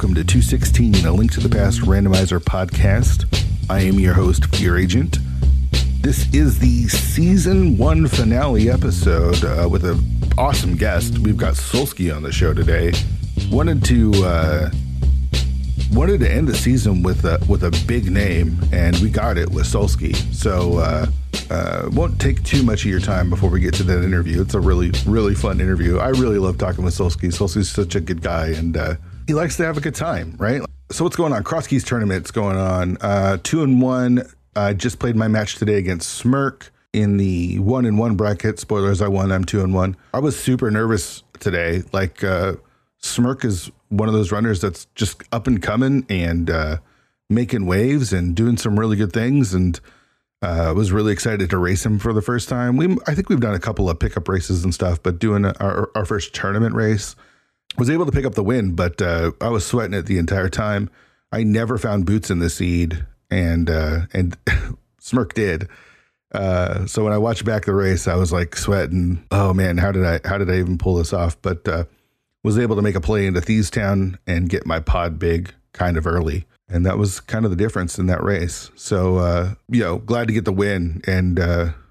welcome to 216, a Link to the Past randomizer podcast. I am your host, Fear Agent. This is the season one finale episode with an awesome guest. We've got Solsky on the show today. Wanted to end the season with a big name, and we got it with Solsky. So won't take too much of your time before we get to that interview. It's a really, really fun interview. I really love talking with Solsky. Solsky's such a good guy, and he likes to have a good time, right? So what's going on? Crosskeys Tournament's going on. 2-1. I just played my match today against Smirk in the 1-1 bracket. Spoilers, I won. I'm 2-1. I was super nervous today. Like, Smirk is one of those runners that's just up and coming and making waves and doing some really good things. And I was really excited to race him for the first time. I think we've done a couple of pickup races and stuff, but doing our first tournament race, was able to pick up the win, but I was sweating it the entire time. I never found boots in the seed, and Smirk did. So when I watched back the race, I was like sweating. Oh man, how did I even pull this off? But was able to make a play into Thieves Town and get my pod big kind of early. And that was kind of the difference in that race. So, glad to get the win and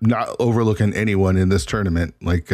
not overlooking anyone in this tournament. Like,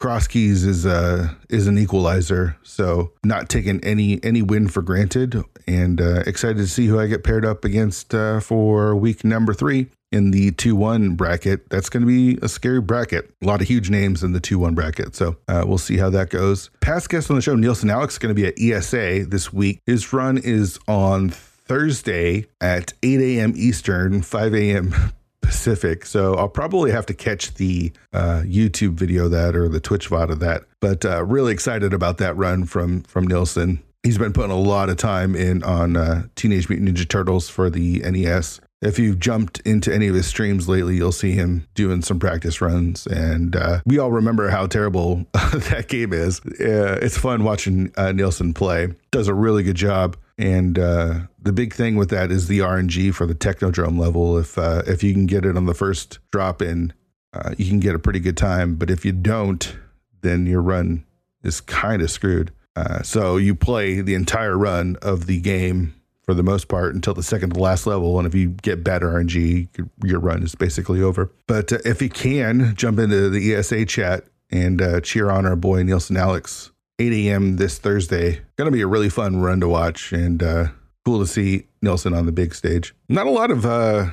Crosskeys is an equalizer, so not taking any win for granted, and excited to see who I get paired up against for week number 3 in the 2-1 bracket. That's going to be a scary bracket. A lot of huge names in the 2-1 bracket, so we'll see how that goes. Past guest on the show, Nielsen Alex, is going to be at ESA this week. His run is on Thursday at 8 a.m. Eastern, 5 a.m. Pacific. So I'll probably have to catch the YouTube video of that or the Twitch VOD of that. But really excited about that run from Nielsen. He's been putting a lot of time in on Teenage Mutant Ninja Turtles for the NES. If you've jumped into any of his streams lately, you'll see him doing some practice runs. And we all remember how terrible that game is. It's fun watching Nielsen play. Does a really good job. And the big thing with that is the RNG for the Technodrome level. If you can get it on the first drop-in, you can get a pretty good time. But if you don't, then your run is kind of screwed. So you play the entire run of the game for the most part until the second to last level. And if you get bad RNG, your run is basically over. But if you can, jump into the ESA chat and cheer on our boy Nielsen Alex. 8 a.m. this Thursday. Going to be a really fun run to watch, and cool to see Nielsen on the big stage. Not a lot of other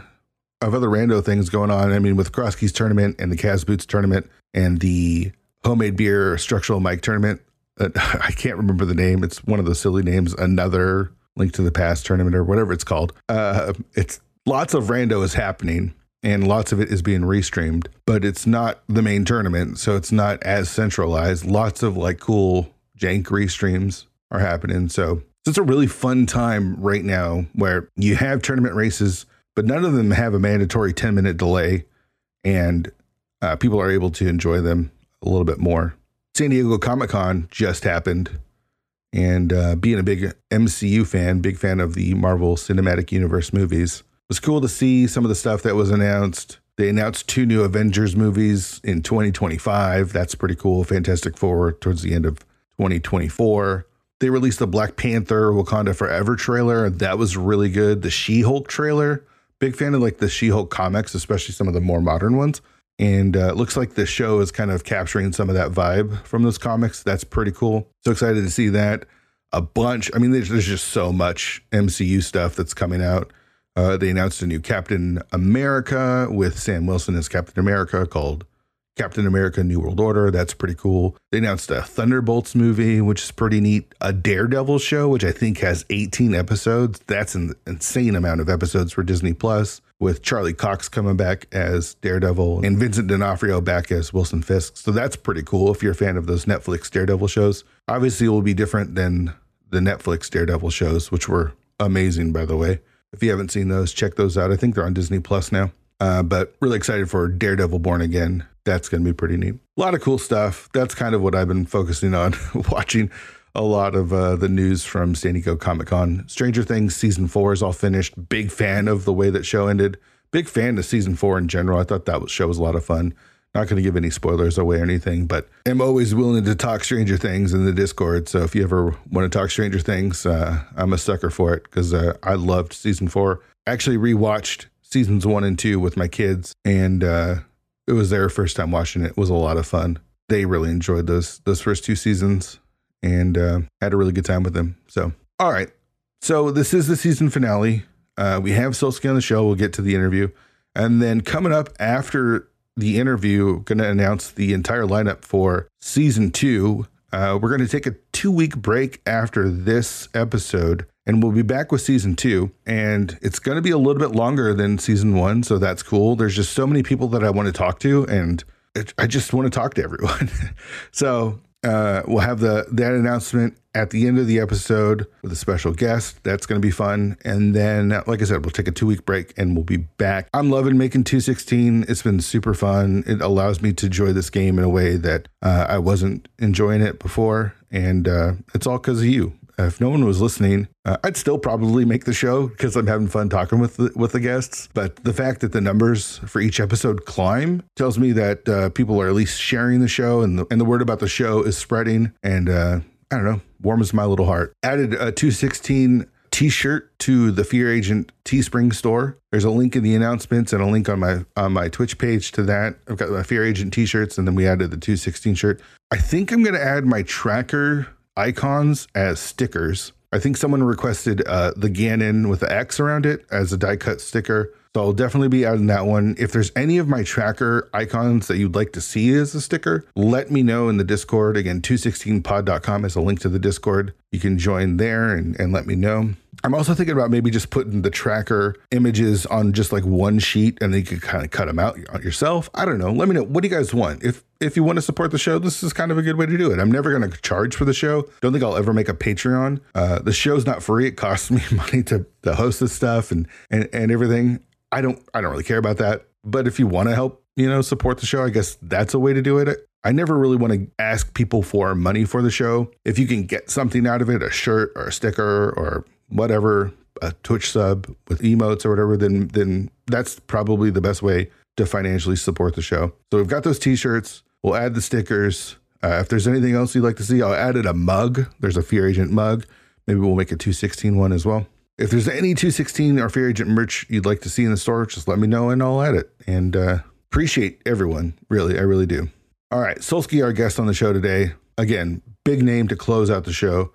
rando things going on. I mean, with Crosskeys Tournament and the Cavs Boots Tournament and the Homemade Beer Structural Mic Tournament. I can't remember the name. It's one of those silly names. Another Link to the Past Tournament or whatever it's called. It's lots of rando is happening. And lots of it is being restreamed, but it's not the main tournament, so it's not as centralized. Lots of like cool jank restreams are happening. So it's a really fun time right now where you have tournament races, but none of them have a mandatory 10-minute delay, and people are able to enjoy them a little bit more. San Diego Comic-Con just happened, and being a big MCU fan, big fan of the Marvel Cinematic Universe movies, it was cool to see some of the stuff that was announced. They announced 2 new Avengers movies in 2025. That's pretty cool. Fantastic Four towards the end of 2024. They released the Black Panther Wakanda Forever trailer. That was really good. The She-Hulk trailer. Big fan of like the She-Hulk comics, especially some of the more modern ones. And it looks like the show is kind of capturing some of that vibe from those comics. That's pretty cool. So excited to see that. A bunch. I mean, there's just so much MCU stuff that's coming out. They announced a new Captain America with Sam Wilson as Captain America called Captain America New World Order. That's pretty cool. They announced a Thunderbolts movie, which is pretty neat. A Daredevil show, which I think has 18 episodes. That's an insane amount of episodes for Disney Plus, with Charlie Cox coming back as Daredevil and Vincent D'Onofrio back as Wilson Fisk. So that's pretty cool if you're a fan of those Netflix Daredevil shows. Obviously, it will be different than the Netflix Daredevil shows, which were amazing, by the way. If you haven't seen those, check those out. I think they're on Disney Plus now. But really excited for Daredevil Born Again. That's going to be pretty neat. A lot of cool stuff. That's kind of what I've been focusing on, watching a lot of the news from San Diego Comic-Con. Stranger Things Season 4 is all finished. Big fan of the way that show ended. Big fan of Season 4 in general. I thought that show was a lot of fun. Not going to give any spoilers away or anything, but I'm always willing to talk Stranger Things in the Discord. So if you ever want to talk Stranger Things, I'm a sucker for it because I loved season 4. I actually rewatched seasons 1 and 2 with my kids, and it was their first time watching it. It was a lot of fun. They really enjoyed those first 2 seasons and had a really good time with them. So, all right. So this is the season finale. We have Solsky on the show. We'll get to the interview. And then coming up after the interview, going to announce the entire lineup for season 2. We're going to take a 2-week break after this episode, and we'll be back with season 2. And it's going to be a little bit longer than season 1, so that's cool. There's just so many people that I want to talk to, and I just want to talk to everyone. So we'll have that announcement at the end of the episode with a special guest. That's going to be fun. And then, like I said, we'll take a 2-week break and we'll be back. I'm loving making 216. It's been super fun. It allows me to enjoy this game in a way that I wasn't enjoying it before. And it's all because of you. If no one was listening, I'd still probably make the show because I'm having fun talking with the guests. But the fact that the numbers for each episode climb tells me that people are at least sharing the show, and the word about the show is spreading. And I don't know, warms my little heart. Added a 216 t-shirt to the Fear Agent Teespring store. There's a link in the announcements and a link on my Twitch page to that. I've got my Fear Agent t-shirts, and then we added the 216 shirt. I think I'm going to add my tracker icons as stickers. I think someone requested the Ganon with the X around it as a die cut sticker. So I'll definitely be adding that one. If there's any of my tracker icons that you'd like to see as a sticker, let me know in the Discord. Again, 216pod.com is a link to the Discord. You can join there and let me know. I'm also thinking about maybe just putting the tracker images on just like one sheet, and then you can kind of cut them out yourself. I don't know. Let me know. What do you guys want? If you want to support the show, this is kind of a good way to do it. I'm never going to charge for the show. Don't think I'll ever make a Patreon. The show's not free. It costs me money to host this stuff and everything. I don't really care about that. But if you want to help, support the show, I guess that's a way to do it. I never really want to ask people for money for the show. If you can get something out of it, a shirt or a sticker or whatever, a Twitch sub with emotes or whatever, then that's probably the best way to financially support the show. So we've got those t-shirts. We'll add the stickers. If there's anything else you'd like to see, I'll add a mug. There's a Fear Agent mug. Maybe we'll make a 216 one as well. If there's any 216 or Fear Agent merch you'd like to see in the store, just let me know and I'll add it. And appreciate everyone. Really, I really do. All right. Solsky, our guest on the show today. Again, big name to close out the show.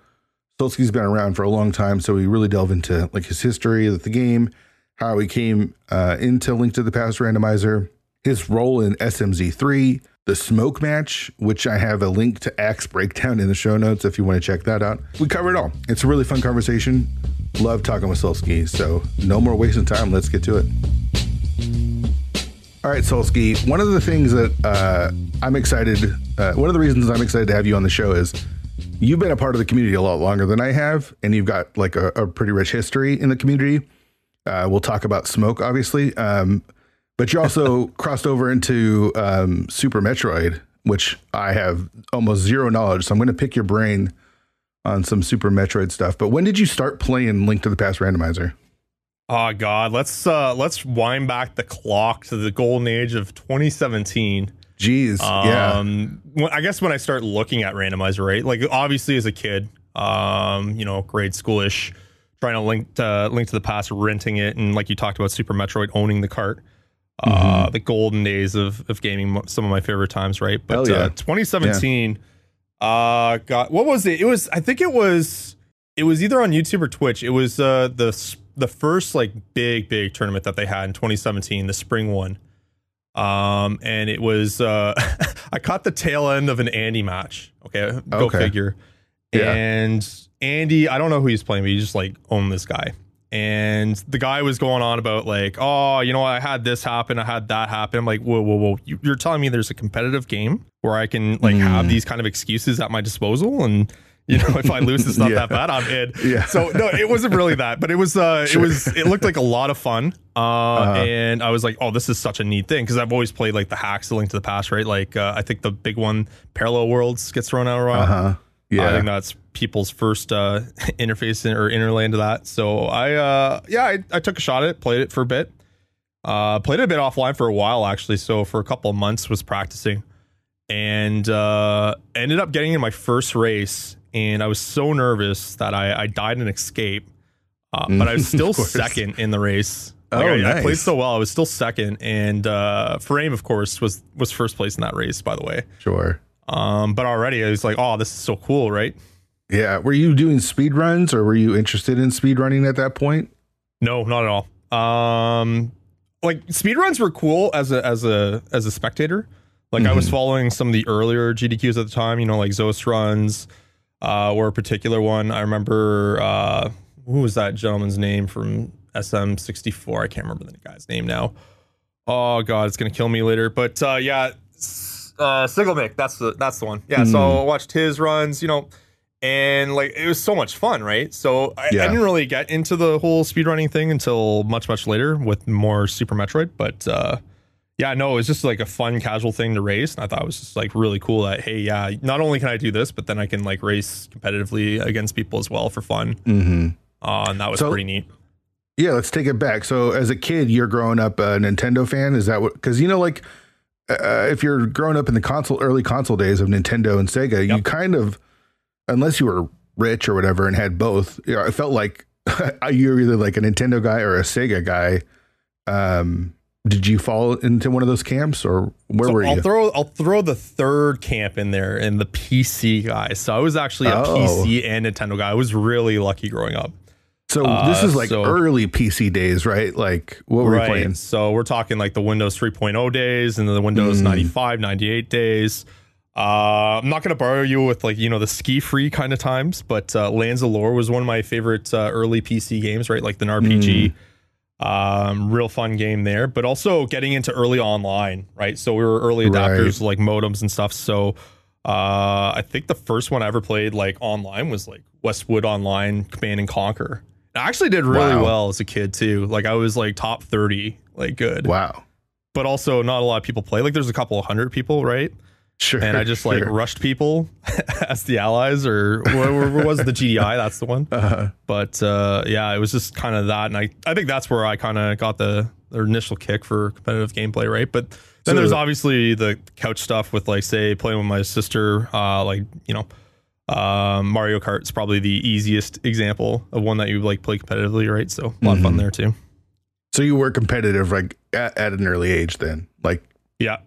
Solsky's been around for a long time, so we really delve into like his history of the game, how he came into Link to the Past Randomizer, his role in SMZ3, the smoke match, which I have a link to Axe Breakdown in the show notes if you want to check that out. We cover it all. It's a really fun conversation. Love talking with Solsky, so no more wasting time. Let's get to it. All right, Solsky, one of the things that one of the reasons I'm excited to have you on the show is you've been a part of the community a lot longer than I have, and you've got like a pretty rich history in the community. We'll talk about Smoke, obviously, but you also crossed over into Super Metroid, which I have almost zero knowledge, so I'm going to pick your brain on some Super Metroid stuff. But when did you start playing Link to the Past Randomizer? Oh God, let's wind back the clock to the golden age of 2017. Jeez, yeah. I guess when I start looking at randomizer, right? Like obviously as a kid, grade school-ish, trying to link to the past, renting it, and like you talked about Super Metroid, owning the cart. Mm-hmm. The golden days of gaming, some of my favorite times, right? But yeah. 2017. Yeah. God, what was it? It was, I think it was either on YouTube or Twitch. It was the first like big tournament that they had in 2017, the spring one. And it was I caught the tail end of an Andy match. Okay, go figure. Yeah. And Andy, I don't know who he's playing, but he just like owned this guy. And the guy was going on about like, oh, I had this happen, I had that happen. I'm like, whoa. You're telling me there's a competitive game where I can like have these kind of excuses at my disposal, and if I lose, it's not that bad. I'm in. Yeah. So no, it wasn't really that, but it was sure. It looked like a lot of fun. And I was like, oh, this is such a neat thing, because I've always played like the hacks to Link to the Past, right? Like I think the big one, Parallel Worlds, gets thrown out around. Uh-huh. Yeah. I think that's people's first interface or interlay into that. So I took a shot at it, played it for a bit, Played it a bit offline for a while, actually. So for a couple of months was practicing, and ended up getting in my first race. And I was so nervous that I died in escape, but I was still second in the race. Like, I played so well. I was still second. And Frame, of course, was first place in that race, by the way. Sure. But already I was like, oh, this is so cool, right? Yeah. Were you doing speed runs, or were you interested in speed running at that point? No, not at all. Like, speed runs were cool as a spectator. Like, I was following some of the earlier GDQs at the time, you know, like Zos runs, or a particular one. I remember, who was that gentleman's name from SM64? I can't remember the guy's name now. Oh God, it's going to kill me later. But yeah, Siglemic, that's the one. Yeah, so I watched his runs, you know, and like, it was so much fun, right? So I didn't really get into the whole speedrunning thing until much, much later with more Super Metroid. But yeah, no, it was just like a fun, casual thing to race. And I thought it was just like really cool that, hey, yeah, not only can I do this, but then I can like race competitively against people as well for fun. And that was pretty neat. Yeah, let's take it back. So as a kid, you're growing up a Nintendo fan. Is that what? Because, you know, like if you're growing up in the early console days of Nintendo and Sega, you kind of, unless you were rich or whatever and had both, you know, it felt like you were either like a Nintendo guy or a Sega guy. Did you fall into one of those camps, or where were you? I'll throw the third camp in there, and the PC guy. So I was actually a PC and Nintendo guy. I was really lucky growing up. So this is like early PC days, right? Like, what were you playing? So we're talking like the Windows 3.0 days and then the Windows 95, 98 days. I'm not going to borrow you with, like, you know, the ski-free kind of times, but Lands of Lore was one of my favorite early PC games, right? Like the RPG. Real fun game there, but also getting into early online, right? So we were early adapters, like modems and stuff. So I think the first one I ever played like online was like Westwood Online Command & Conquer. I actually did really well as a kid too. Like I was like top 30, like good. Wow. But also not a lot of people play. Like there's a couple of 100 people, right? Sure. And I just like rushed people as the allies, or what was the GDI? That's the one. But yeah, it was just kind of that. And I think that's where I kind of got the initial kick for competitive gameplay, right? But then there's obviously the couch stuff with like, say, playing with my sister, like, you know, Mario Kart's probably the easiest example of one that you like play competitively, right? So a lot of fun there too. So you were competitive like at an early age then, like yeah,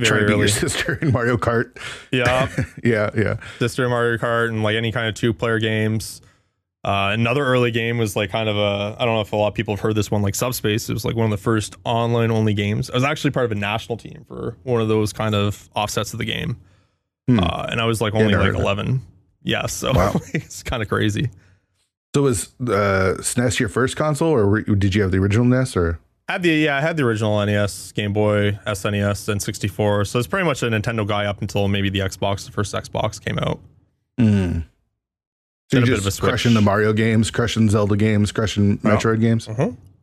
trying to be your sister in Mario Kart. Yeah, yeah. Sister in Mario Kart and like any kind of two-player games. Another early game was like kind of a, I don't know if a lot of people have heard this one, like Subspace. It was like one of the first online-only games. I was actually part of a national team for one of those kind of offsets of the game. And I was like only like 11. Yeah, so it's kind of crazy. So was SNES your first console, or did you have the original NES? Or I had the original NES, Game Boy, SNES, and 64. So it's pretty much a Nintendo guy up until maybe the Xbox. The first Xbox came out. So you're just crushing the Mario games, crushing Zelda games, crushing Metroid games.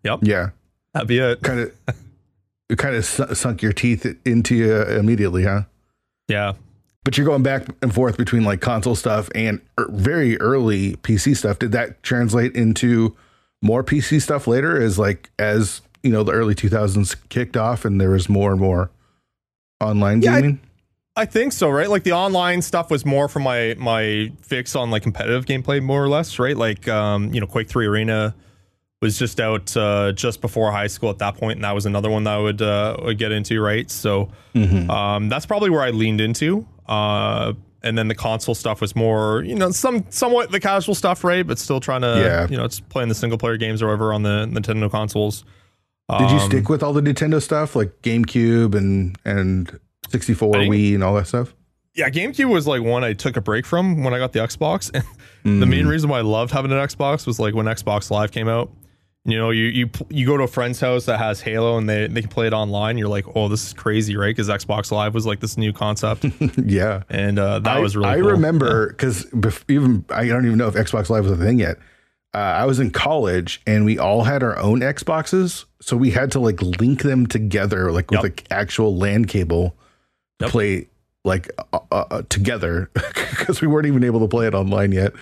Yep. Yeah. That'd be it. Kind of sunk your teeth into you immediately, huh? Yeah. But you're going back and forth between like console stuff and very early PC stuff. Did that translate into more PC stuff later? As like, as you know, the early 2000s kicked off and there was more and more online gaming. I think so, right? Like the online stuff was more for my fix on like competitive gameplay, more or less, right? Like you know, Quake 3 Arena was just out just before high school at that point, and that was another one that I would get into, right? So that's probably where I leaned into. And then the console stuff was more, you know, somewhat the casual stuff, right? But still trying to, you know, it's playing the single player games or whatever on the Nintendo consoles. Did you stick with all the Nintendo stuff like GameCube and 64, Wii, and all that stuff? Yeah, GameCube was like one I took a break from when I got the Xbox. And the main reason why I loved having an Xbox was like when Xbox Live came out. You know, you go to a friend's house that has Halo and they can play it online. You're like, oh, this is crazy, right? Because Xbox Live was like this new concept. And that was really cool. I remember, because even I don't even know if Xbox Live was a thing yet. I was in college and we all had our own Xboxes. So we had to like link them together, like with an actual LAN cable to play like together, because we weren't even able to play it online yet.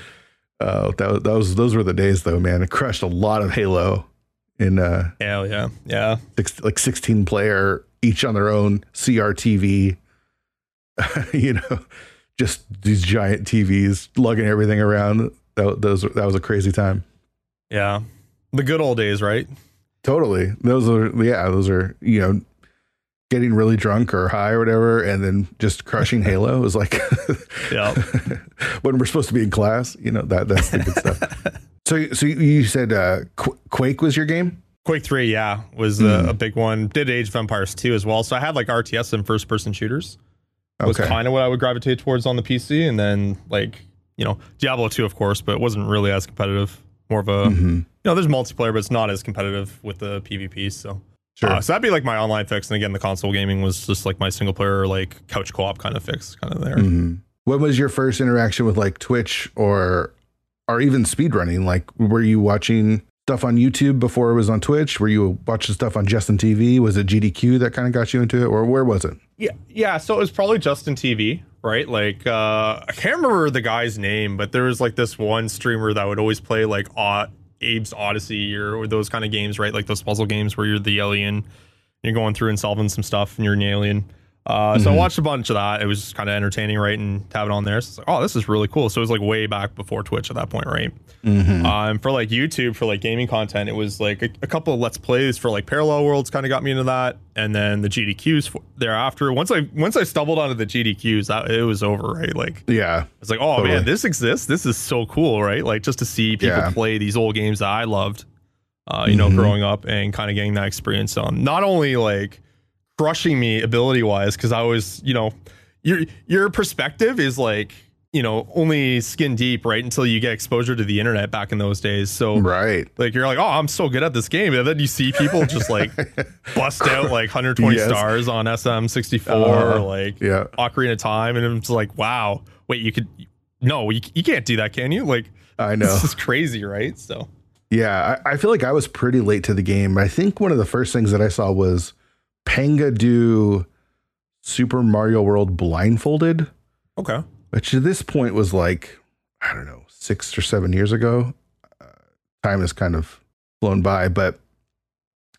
Those were the days, though, man. It crushed a lot of Halo in like 16 player, each on their own CRTV, you know, just these giant TVs lugging everything around. That was a crazy time. Yeah. The good old days, right? Totally. Those are, you know, getting really drunk or high or whatever, and then just crushing Halo is like, yeah, when we're supposed to be in class, you know, that's the good stuff. So you said Quake was your game? Quake 3, yeah, was a big one. Did Age of Empires 2 as well. So I had like RTS and first person shooters. Was kind of what I would gravitate towards on the PC, and then like, you know, Diablo 2, of course, but it wasn't really as competitive. More of a, you know, there's multiplayer, but it's not as competitive with the PvP. So. Sure. So that'd be like my online fix. And again, the console gaming was just like my single player, like couch co-op kind of fix kind of there. Mm-hmm. What was your first interaction with like Twitch or even speedrunning? Like, were you watching stuff on YouTube before it was on Twitch? Were you watching stuff on Justin TV? Was it GDQ that kind of got you into it, or where was it? Yeah. So it was probably Justin TV, right? Like, I can't remember the guy's name, but there was like this one streamer that would always play like Abe's Odyssey or those kind of games, right? Like those puzzle games where you're the alien, you're going through and solving some stuff and you're an alien. So I watched a bunch of that. It was just kind of entertaining, right? And to have it on there, so it's like, oh, this is really cool. So it was like way back before Twitch at that point, right? For like YouTube, for like gaming content, it was like a couple of Let's Plays for like Parallel Worlds kind of got me into that, and then the GDQs thereafter. Once I stumbled onto the GDQs, it was over, right? Like, yeah, it's like, oh totally. Man, this exists. This is so cool, right? Like just to see people play these old games that I loved, you know, growing up, and kind of getting that experience on not only like crushing me ability wise, because I was, you know, your perspective is like, you know, only skin deep, right, until you get exposure to the internet back in those days. So right, like you're like, oh, I'm so good at this game, and then you see people just like bust out like 120 stars on SM64 or like Ocarina of Time, and I'm just like, wow, wait, you can't do that, can you? Like, I know, this is crazy, right? So yeah, I feel like I was pretty late to the game. I think one of the first things that I saw was Panga do Super Mario World blindfolded. Okay. Which at this point was like, I don't know, 6 or 7 years ago. Time has kind of flown by, but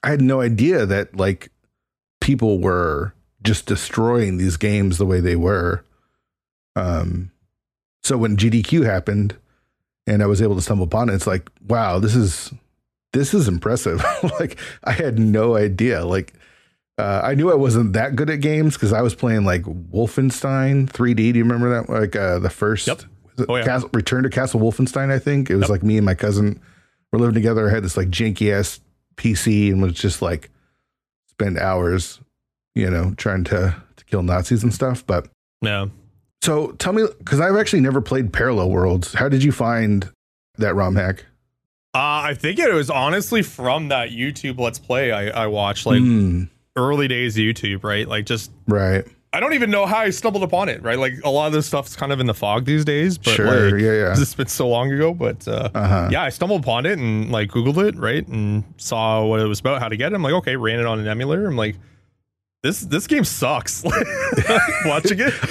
I had no idea that like people were just destroying these games the way they were. So when GDQ happened and I was able to stumble upon it, it's like, wow, this is impressive. Like I had no idea. Like, I knew I wasn't that good at games because I was playing like Wolfenstein 3D. Do you remember that? Like the first Return to Castle Wolfenstein, I think. It was like me and my cousin were living together. I had this like janky ass PC and was just like spend hours, you know, trying to kill Nazis and stuff. But yeah. So tell me, because I've actually never played Parallel Worlds. How did you find that ROM hack? I think it was honestly from that YouTube Let's Play I watched. Like. Early days of YouTube, right? Like just right. I don't even know how I stumbled upon it, right? Like a lot of this stuff's kind of in the fog these days, but sure, like, it's been so long ago, but yeah, I stumbled upon it and like Googled it, right? And saw what it was about, how to get it. I'm like, okay, ran it on an emulator. I'm like, this game sucks. Watching it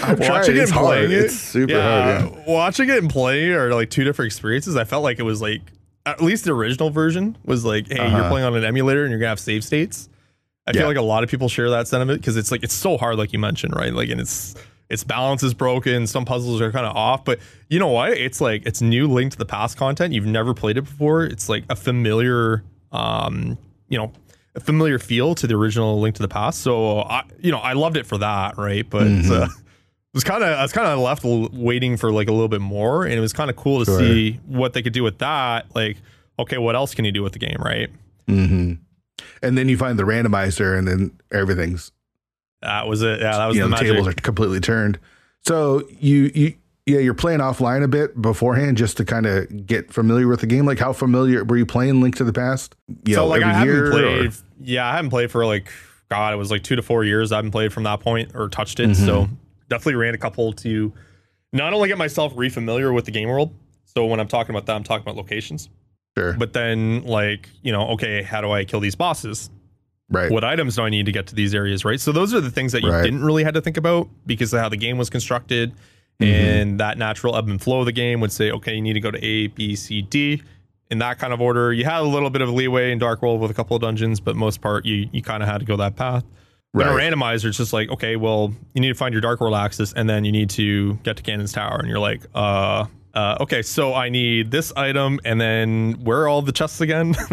and playing it are like two different experiences. I felt like it was like, at least the original version was like, hey, you're playing on an emulator and you're gonna have save states. I feel like a lot of people share that sentiment because it's like, it's so hard, like you mentioned, right? Like, and its balance is broken. Some puzzles are kind of off, but you know what? It's like, it's new Link to the Past content. You've never played it before. It's like a familiar, you know, a familiar feel to the original Link to the Past. So I loved it for that. Right. But I was kind of left waiting for like a little bit more, and it was kind of cool to see what they could do with that. Like, okay, what else can you do with the game? Right. Mm-hmm. And then you find the randomizer, and then everything's. That was it. Yeah, that was the magic. Tables are completely turned. So you're playing offline a bit beforehand just to kind of get familiar with the game. Like, how familiar were you playing Link to the Past? I haven't played for like, God, it was like 2 to 4 years. I haven't played from that point or touched it. Mm-hmm. So definitely ran a couple to not only get myself re-familiar with the game world. So when I'm talking about that, I'm talking about locations. Sure. But then, like, you know, okay, how do I kill these bosses? Right. What items do I need to get to these areas? Right. So those are the things that you didn't really have to think about because of how the game was constructed, and that natural ebb and flow of the game would say, okay, you need to go to A, B, C, D, in that kind of order. You had a little bit of leeway in Dark World with a couple of dungeons, but most part you kind of had to go that path. Right. In a randomizer, it's just like, okay, well, you need to find your Dark World axis, and then you need to get to Ganon's Tower, and you're like, okay, so I need this item, and then where are all the chests again? So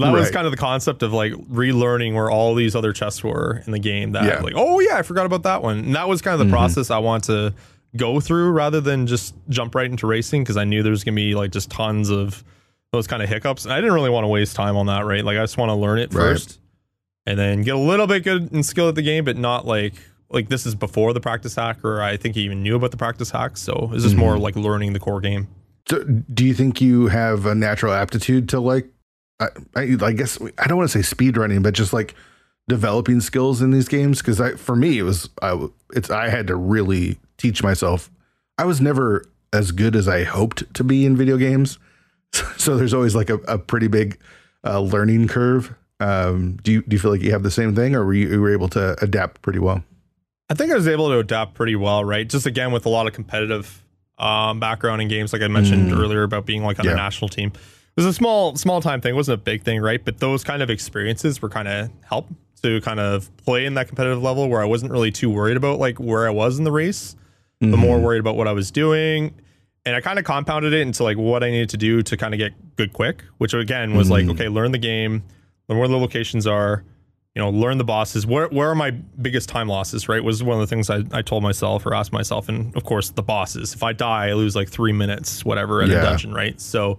that right. was kind of the concept of like relearning where all these other chests were in the game. That like, oh yeah, I forgot about that one. And that was kind of the process I want to go through, rather than just jump right into racing, because I knew there's gonna be like just tons of those kind of hiccups, and I didn't really want to waste time on that. Right, like I just want to learn it first, and then get a little bit good and skill at the game, but not like this is before the practice hack, or I think he even knew about the practice hack. So it's just more like learning the core game. So do you think you have a natural aptitude to like, I guess I don't want to say speedrunning, but just like developing skills in these games? Because I had to really teach myself. I was never as good as I hoped to be in video games. So there's always like a pretty big learning curve. Do you feel like you have the same thing, or were you able to adapt pretty well? I think I was able to adapt pretty well, right? Just again with a lot of competitive background in games, like I mentioned earlier about being like on a national team. It was a small time thing, it wasn't a big thing, right? But those kind of experiences were kind of help to kind of play in that competitive level where I wasn't really too worried about like where I was in the race, but more worried about what I was doing. And I kind of compounded it into like what I needed to do to kind of get good quick, which again was like, okay, learn the game, learn where the locations are, you know, learn the bosses. Where are my biggest time losses, right? Was one of the things I told myself or asked myself. And of course the bosses, if I die, I lose like 3 minutes, whatever, at a dungeon, right? So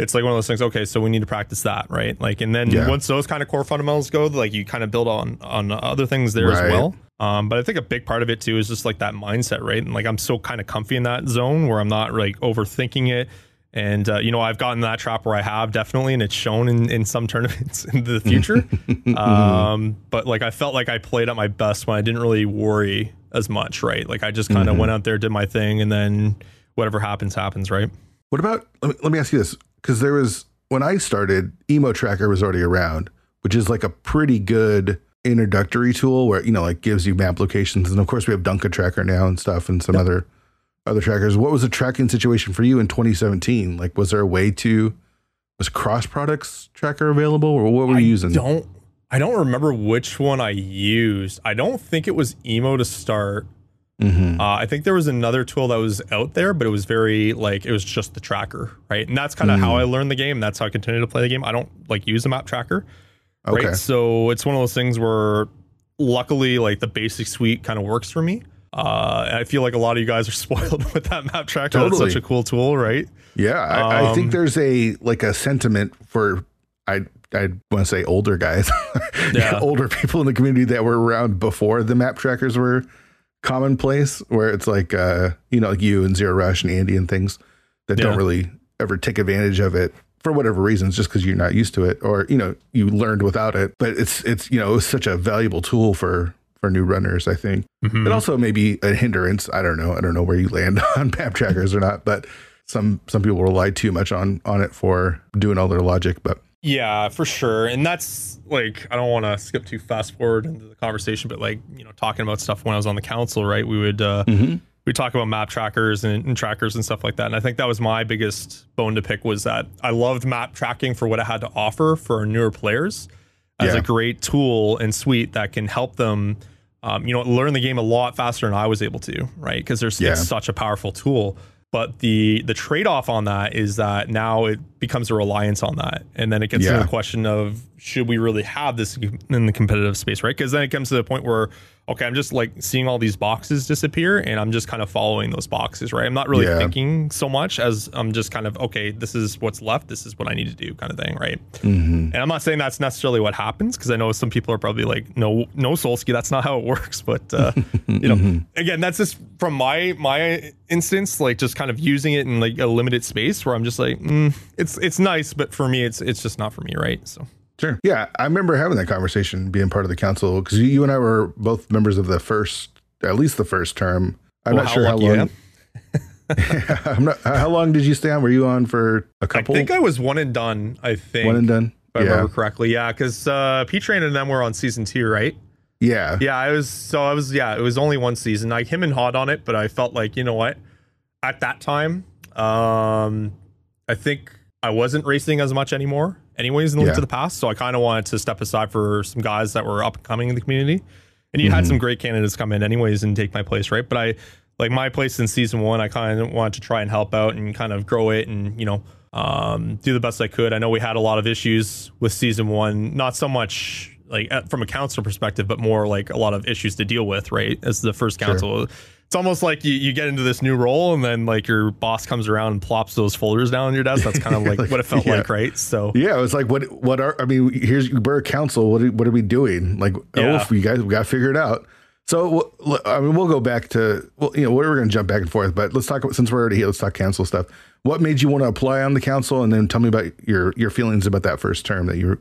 it's like one of those things, okay, so we need to practice that, right? Like, and then once those kind of core fundamentals go, like you kind of build on other things there as well. But I think a big part of it too is just like that mindset, right? And like, I'm so kind of comfy in that zone where I'm not like overthinking it. And, you know, I've gotten that trap where I have definitely, and it's shown in some tournaments in the future. But like, I felt like I played at my best when I didn't really worry as much, right? Like I just kind of went out there, did my thing, and then whatever happens, right? What about, let me ask you this, because there was, when I started, Emo Tracker was already around, which is like a pretty good introductory tool where, you know, like gives you map locations. And of course we have Dunka Tracker now and stuff, and some other trackers. What was the tracking situation for you in 2017? Like, was there a way to, was Cross Products Tracker available, or what were you using? I don't remember which one I used. I don't think it was Emo to start. I think there was another tool that was out there, but it was very like, it was just the tracker, right? And that's kind of how I learned the game. That's how I continue to play the game. I don't like use a map tracker, right? So it's one of those things where luckily like the basic suite kind of works for me. I feel like a lot of you guys are spoiled with that map tracker. Totally. That's such a cool tool, right? Yeah, I think there's a sentiment for I want to say older guys, older people in the community that were around before the map trackers were commonplace. Where it's like you know, like you and Zero Rush and Andy and things that don't really ever take advantage of it for whatever reasons, just because you're not used to it, or you know, you learned without it. But it's you know, it was such a valuable tool for new runners, I think. But also maybe a hindrance. I don't know where you land on map trackers or not, but some people rely too much on it for doing all their logic. But yeah, for sure. And that's like, I don't want to skip too fast forward into the conversation, but like, you know, talking about stuff when I was on the council, right, we would we talk about map trackers and trackers and stuff like that. And I think that was my biggest bone to pick, was that I loved map tracking for what it had to offer for newer players as a great tool and suite that can help them, you know, learn the game a lot faster than I was able to, right? Because it's such a powerful tool. But the trade-off on that is that now it becomes a reliance on that. And then it gets to the question of, should we really have this in the competitive space, right? Because then it comes to the point where, okay, I'm just like seeing all these boxes disappear and I'm just kind of following those boxes, right? I'm not really thinking so much as I'm just kind of, okay, this is what's left, this is what I need to do kind of thing, right? And I'm not saying that's necessarily what happens, because I know some people are probably like, no, Solsky, that's not how it works. But, you know, again, that's just from my instance, like just kind of using it in like a limited space where I'm just like, it's nice, but for me, it's just not for me, right? So. Sure. Yeah, I remember having that conversation, being part of the council, because you and I were both members of at least the first term. I'm not sure how long. Yeah, how long did you stay on? Were you on for a couple? I think I was one and done. One and done. If I remember correctly. Yeah, because P-Train and them were on season 2, right? Yeah. Yeah, it was only one season. Like him and Hod on it, but I felt like, you know what? At that time, I think I wasn't racing as much anymore anyways in Link to the Past, so I kind of wanted to step aside for some guys that were up and coming in the community. And you had some great candidates come in anyways and take my place, right? But I, like my place in season one, I kind of wanted to try and help out and kind of grow it and, you know, do the best I could. I know we had a lot of issues with season one, not so much like from a council perspective, but more like a lot of issues to deal with, right? As the first council, it's almost like you get into this new role and then like your boss comes around and plops those folders down on your desk. That's kind of like, like what it felt like, right? So yeah, it was like, what are, I mean, here's, we're a council. What are we doing? Like, oh, if we guys, we got to figure it out. So, I mean, we'll go back to, well, you know, we're going to jump back and forth, but let's talk, since we're already here, let's talk council stuff. What made you want to apply on the council? And then tell me about your feelings about that first term that you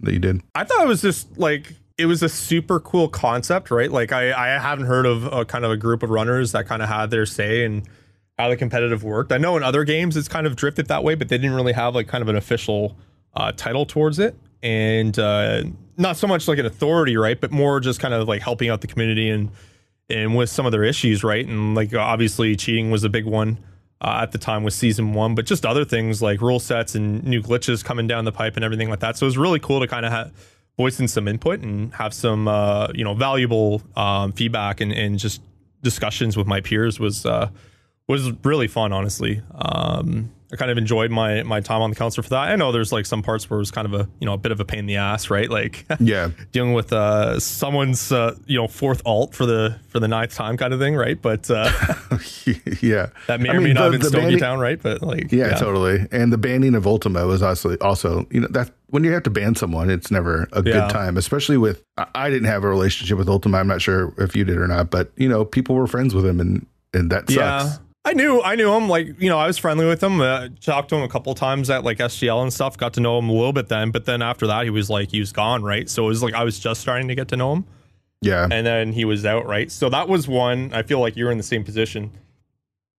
did. I thought it was just like, it was a super cool concept, right? Like I haven't heard of a kind of a group of runners that kind of had their say in how the competitive worked. I know in other games it's kind of drifted that way, but they didn't really have like kind of an official title towards it. And not so much like an authority, right? But more just kind of like helping out the community and with some of their issues, right? And like obviously cheating was a big one at the time with season one, but just other things like rule sets and new glitches coming down the pipe and everything like that. So it was really cool to kind of voice in some input and have some you know, valuable feedback and just discussions with my peers was really fun, honestly. I kind of enjoyed my time on the council for that. I know there's like some parts where it was kind of a, you know, a bit of a pain in the ass, right? Like dealing with someone's you know, fourth alt for the ninth time kind of thing, right? But that may or may not have been Stogie Town, right? But like totally. And the banning of Ultima was also, you know, that when you have to ban someone, it's never a good time, especially with, I didn't have a relationship with Ultima. I'm not sure if you did or not, but you know, people were friends with him and that sucks. I knew him, like, you know, I was friendly with him, talked to him a couple times at like SGL and stuff, got to know him a little bit then, but then after that he was gone, right? So it was like I was just starting to get to know him. Yeah. And then he was out, right? So that was one. I feel like you were in the same position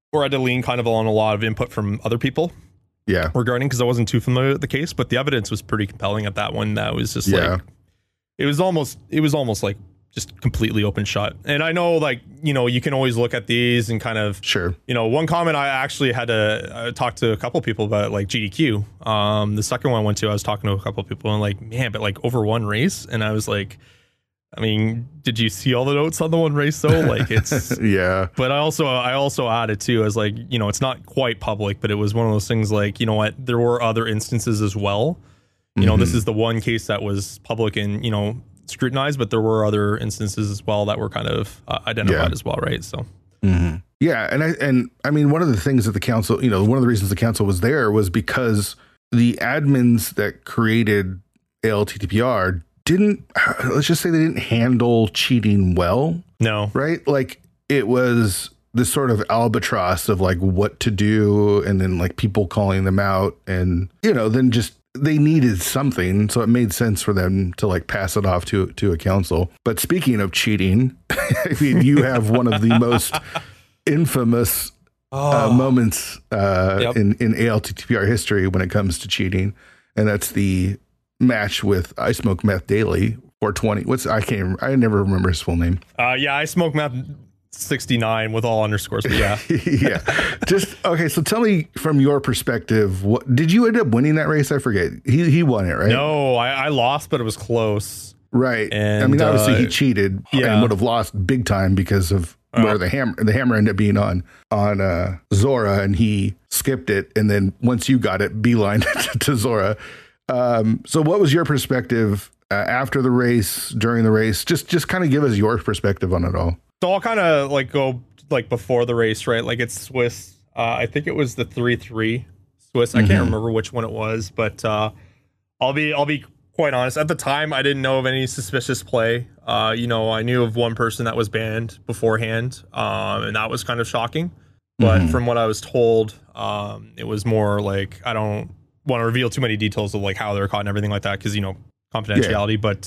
where I had to lean kind of on a lot of input from other people. Yeah. Regarding, because I wasn't too familiar with the case, but the evidence was pretty compelling at that one. That was just like, it was almost like just completely open shot. And I know, like, you know, you can always look at these and kind of, you know, one comment I actually had to talk to a couple people about, like GDQ. The second one I went to, I was talking to a couple people and like, man, but like over one race. And I was like, I mean, did you see all the notes on the one race though? Like it's, but I also added too, as like, you know, it's not quite public, but it was one of those things like, you know what, there were other instances as well. You know, this is the one case that was public and, you know, scrutinized, but there were other instances as well that were kind of identified as well, right? So and I mean, one of the things that the council, you know, one of the reasons the council was there was because the admins that created ALTTPR didn't, let's just say they didn't handle cheating well. No, right? Like it was this sort of albatross of like what to do, and then like people calling them out, and you know, then just they needed something, so it made sense for them to like pass it off to a council. But speaking of cheating, I mean, you have one of the most infamous moments in ALTTPR history when it comes to cheating, and that's the match with I Smoke Meth Daily 420. What's I never remember his full name. I Smoke Meth 69 with all underscores, but okay, so tell me from your perspective, what did you end up winning that race? I forget. He won it, right? No, I lost, but it was close, right? And I mean, obviously he cheated and would have lost big time because of where the hammer ended up being on Zora, and he skipped it, and then once you got it, beelined to Zora. So what was your perspective after the race, during the race? Just kind of give us your perspective on it all. So I'll kind of like go like before the race, right? Like it's Swiss. I think it was the 3-3 Swiss. I can't remember which one it was, but I'll be quite honest. At the time, I didn't know of any suspicious play. You know, I knew of one person that was banned beforehand, and that was kind of shocking. But from what I was told, it was more like, I don't want to reveal too many details of like how they were caught and everything like that, because, you know, confidentiality, but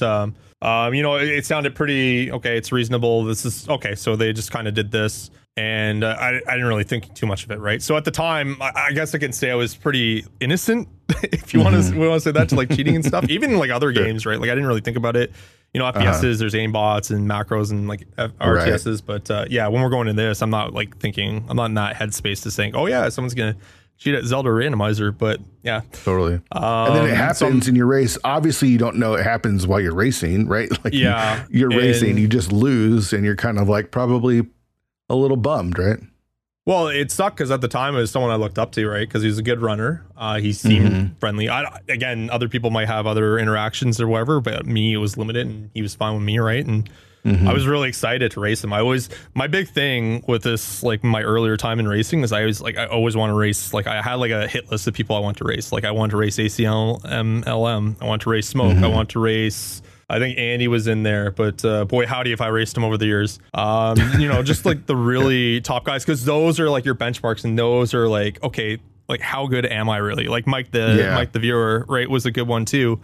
you know, it sounded pretty okay, it's reasonable, this is okay, so they just kind of did this, and I didn't really think too much of it, right? So at the time, I guess I can say I was pretty innocent, if you want to say that, to like cheating and stuff, even like other games, right? Like I didn't really think about it, you know, FPSs, there's aimbots and macros and like RTSs, but yeah, when we're going in this, I'm not in that headspace to saying, oh yeah, someone's gonna She did Zelda randomizer, but yeah, totally. And then it happens in your race. Obviously, you don't know it happens while you're racing, right? Like, yeah, you're racing, you just lose, and you're kind of like probably a little bummed, right? Well, it sucked because at the time it was someone I looked up to, right? Because he was a good runner. He seemed friendly. Again, other people might have other interactions or whatever, but me, it was limited, and he was fine with me, right? And I was really excited to race him. My big thing with this, like my earlier time in racing, is I always want to race. Like I had like a hit list of people I want to race. Like I want to race ACL, MLM. I want to race Smoke. I want to race. I think Andy was in there, but boy, howdy if I raced him over the years. You know, just like the really top guys, because those are like your benchmarks, and those are like, okay, like how good am I really? Like Mike the viewer, right, was a good one too.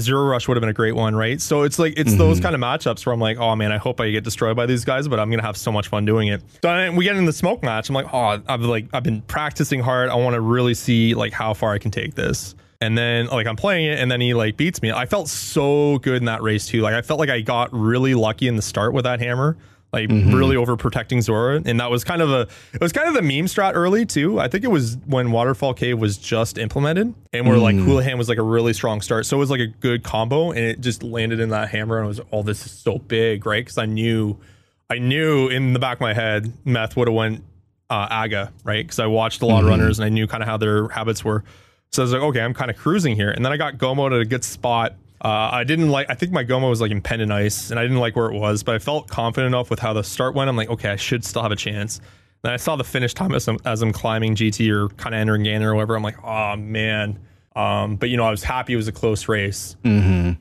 Zero Rush would have been a great one, right? So it's like it's those kind of matchups where I'm like, oh man, I hope I get destroyed by these guys, but I'm gonna have so much fun doing it. So we get in the Smoke match. I'm like, oh, I've been practicing hard. I want to really see like how far I can take this. And then like I'm playing it, and then he like beats me. I felt so good in that race too. Like I felt like I got really lucky in the start with that hammer, like really overprotecting Zora. And that was kind of the meme strat early too. I think it was when Waterfall Cave was just implemented, and we're like Houlihan was like a really strong start. So it was like a good combo, and it just landed in that hammer, and it was all this is so big, right? Because I knew in the back of my head, Meth would have went Aga, right? Because I watched a lot of runners, and I knew kind of how their habits were. So I was like, okay, I'm kind of cruising here. And then I got GoMode at a good spot. I think my GoMode was like in pendant ice, and I didn't like where it was, but I felt confident enough with how the start went. I'm like, okay, I should still have a chance. Then I saw the finish time as I'm climbing GT or kind of entering Gander or whatever. I'm like, oh man. But you know, I was happy it was a close race. And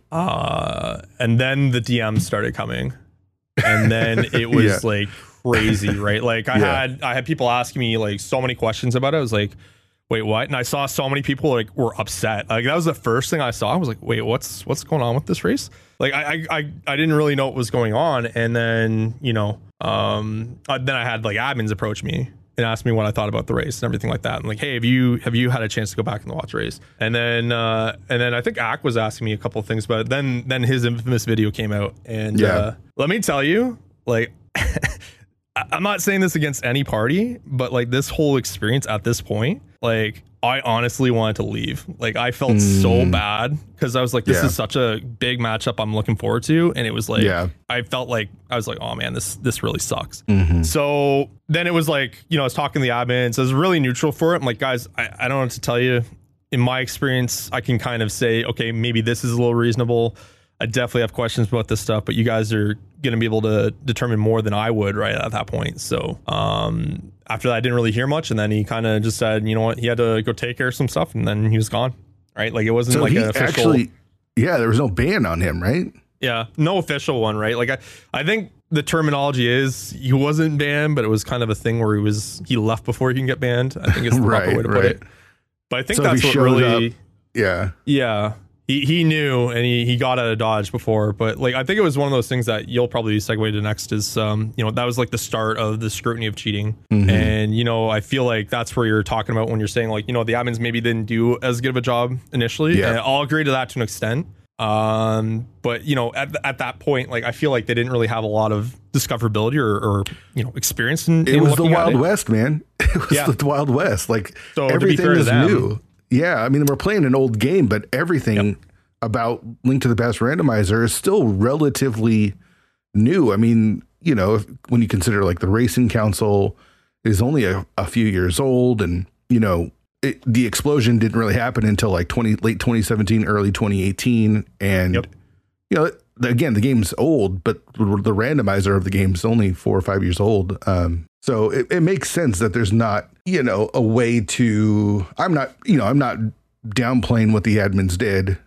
then the DMs started coming, and then it was like crazy, right? Like I had people asking me like so many questions about it. I was like, wait, what? And I saw so many people like were upset. Like that was the first thing I saw. I was like, wait, what's going on with this race? Like I didn't really know what was going on. And then, you know, then I had like admins approach me and ask me what I thought about the race and everything like that. And like, hey, have you had a chance to go back and watch the race? And then I think Ak was asking me a couple of things, but then his infamous video came out, and let me tell you, like I'm not saying this against any party, but like this whole experience at this point, like I honestly wanted to leave. Like I felt so bad because I was like, this is such a big matchup I'm looking forward to. And it was like, I felt like, I was like, oh man, this really sucks. So then it was like, you know, I was talking to the admins. I was really neutral for it. I'm like, guys, I don't know what to tell you. In my experience, I can kind of say, okay, maybe this is a little reasonable. I definitely have questions about this stuff, but you guys are going to be able to determine more than I would right at that point. So after that, I didn't really hear much. And then he kind of just said, you know what, he had to go take care of some stuff, and then he was gone. Right. Like it wasn't so like an official. Actually, there was no ban on him, right? Yeah. No official one. Right. Like I think the terminology is he wasn't banned, but it was kind of a thing where he left before he can get banned. I think it's the proper way to put it. But I think that's what really. Up, yeah. Yeah. He knew, and he got out of Dodge before, but like I think it was one of those things that you'll probably segue to next is you know, that was like the start of the scrutiny of cheating. And you know, I feel like that's where you're talking about when you're saying like, you know, the admins maybe didn't do as good of a job initially. And I'll agree to that to an extent. But you know, at that point, like I feel like they didn't really have a lot of discoverability or you know, experience in it was the Wild West, man. It was the Wild West. Like so everything is new. Yeah, I mean, we're playing an old game, but everything about Link to the Past Randomizer is still relatively new. I mean, you know, when you consider like the Racing Council is only a few years old, and, you know, the explosion didn't really happen until like late 2017, early 2018. And, you know, again, the game's old, but the randomizer of the game's only 4 or 5 years old. So it makes sense that there's not, you know, a way to, I'm not downplaying what the admins did.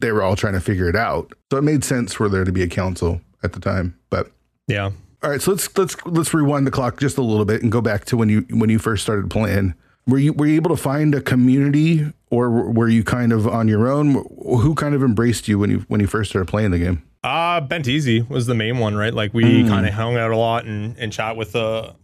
They were all trying to figure it out. So it made sense for there to be a council at the time, but yeah. All right. So let's rewind the clock just a little bit and go back to when you first started playing. Were you able to find a community, or were you kind of on your own? Who kind of embraced you when you first started playing the game? Bent Easy was the main one, right? Like we kind of hung out a lot and chat with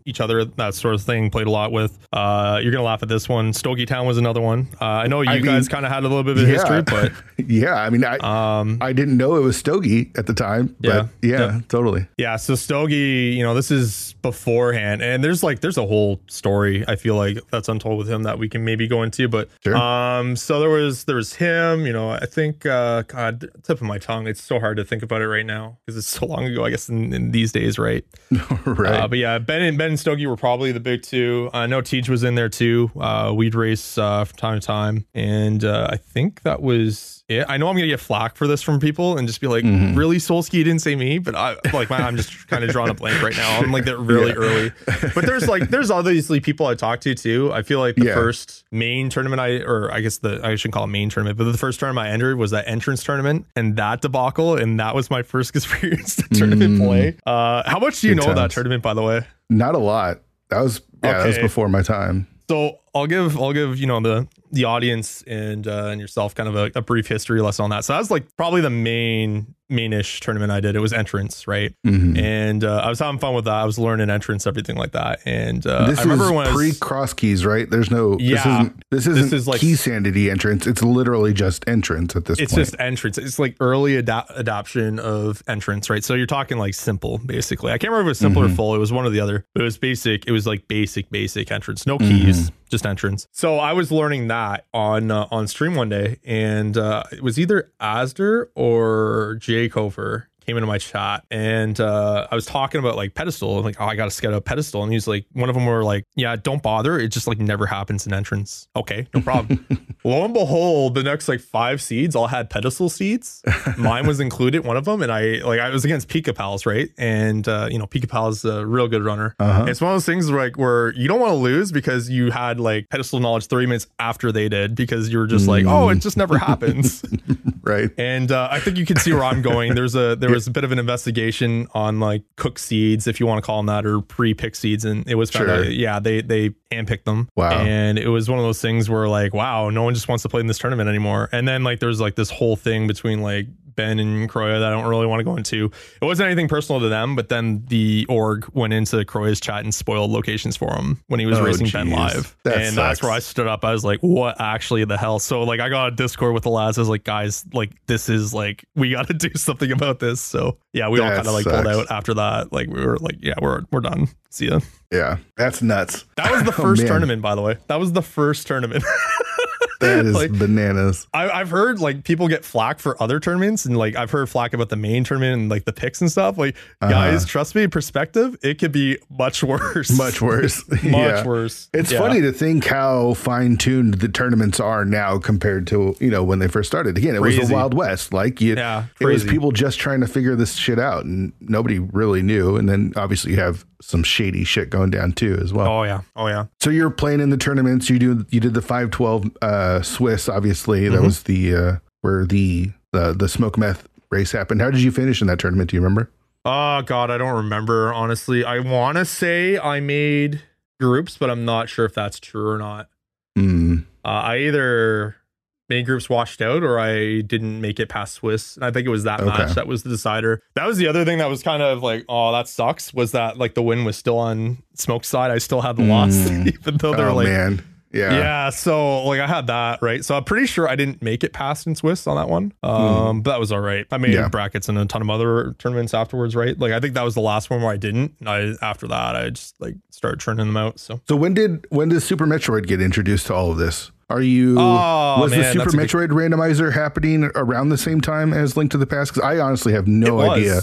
each other, that sort of thing. Played a lot with. You're gonna laugh at this one. Stogie Town was another one. I know you guys kind of had a little bit of history, but yeah, I mean, I didn't know it was Stogie at the time. But yeah, totally. Yeah, so Stogie, you know, this is beforehand, and there's a whole story. I feel like that's untold with him that we can maybe go into. But sure. So there was him. You know, I think God, tip of my tongue. It's so hard to think about it right now because it's so long ago, I guess, in these days, right? Right. But yeah, Ben and Stogie were probably the big two. I know Teej was in there too. We'd race from time to time, and I think that was it. I know I'm gonna get flack for this from people and just be like, really, Solsky, you didn't say me? But I'm just kind of drawing a blank right now. I'm like that really early. But there's obviously people I talked to too. I feel like the first main tournament I shouldn't call it main tournament, but the first tournament I entered was that entrance tournament, and that debacle, and that was my first experience to tournament play. How much do you know times. That tournament, by the way? Not a lot. That was that was before my time. So I'll give you know the audience and yourself kind of a brief history lesson on that. So that was like probably the mainish tournament I did. It was entrance, right? And I was having fun with that. I was learning entrance, everything like that. And this I remember when pre-Crosskeys, right? There's no this isn't like key sanity entrance. It's literally just entrance at this point. It's just entrance. It's like early adoption of entrance, right? So you're talking like simple, basically. I can't remember if it was simple or full. It was one or the other. But it was basic. It was like basic entrance. No keys, just entrance. So I was learning that on stream one day, and it was either Asder or Jay Cofer came into my chat, and I was talking about like pedestal. I'm like, oh, I gotta scout out pedestal. And he's like, one of them were like, yeah, don't bother, it just like never happens in entrance. Okay, no problem. Lo and behold, the next like 5 seeds all had pedestal seeds. Mine was included, one of them. And I was against Pika Pal's, right? And you know, Pika Pal's a real good runner. It's one of those things where you don't want to lose because you had like pedestal knowledge 3 minutes after they did, because you were just like, oh, it just never happens. Right. And I think you can see where I'm going. There was a bit of an investigation on like cook seeds, if you want to call them that, or pre-pick seeds, and it was found out they handpicked them. Wow. And it was one of those things where like, wow, no one just wants to play in this tournament anymore. And then like there's like this whole thing between like Ben and Croya that I don't really want to go into. It wasn't anything personal to them, but then the org went into Croya's chat and spoiled locations for him when he was racing Ben live. And that's where I stood up. I was like, what actually the hell? So like I got a Discord with the lads. I was like, guys, like this is like, we got to do something about this. So yeah, we all kind of like pulled out after that. Like we were like, yeah, we're done. See ya. Yeah, that's nuts. That was the first tournament, by the way. That was the first tournament. That is like, bananas. I've heard like people get flack for other tournaments, and like I've heard flack about the main tournament and like the picks and stuff. Like guys, trust me, perspective, it could be much worse. Much worse. Much worse. It's funny to think how fine-tuned the tournaments are now compared to, you know, when they first started. Again, it was the Wild West. Like it was people just trying to figure this shit out, and nobody really knew. And then obviously you have some shady shit going down too as well. Oh yeah. So you're playing in the tournaments. You did the 512 Swiss, obviously. That was the where the smoke meth race happened. How did you finish in that tournament? Do you remember? Oh God, I don't remember, honestly. I want to say I made groups, but I'm not sure if that's true or not. I either made groups washed out, or I didn't make it past Swiss, and I think it was that match that was the decider. That was the other thing that was kind of like, oh, that sucks, was that like the win was still on Smoke's side. I still had the loss, even though they're like, man. Yeah. So like I had that, right? So I'm pretty sure I didn't make it past in Swiss on that one. But that was all right. I made brackets and a ton of other tournaments afterwards, right? Like I think that was the last one where I didn't. After that, I just like started churning them out. So when does Super Metroid get introduced to all of this? Was the Super Metroid randomizer happening around the same time as Link to the Past? Because I honestly have no idea.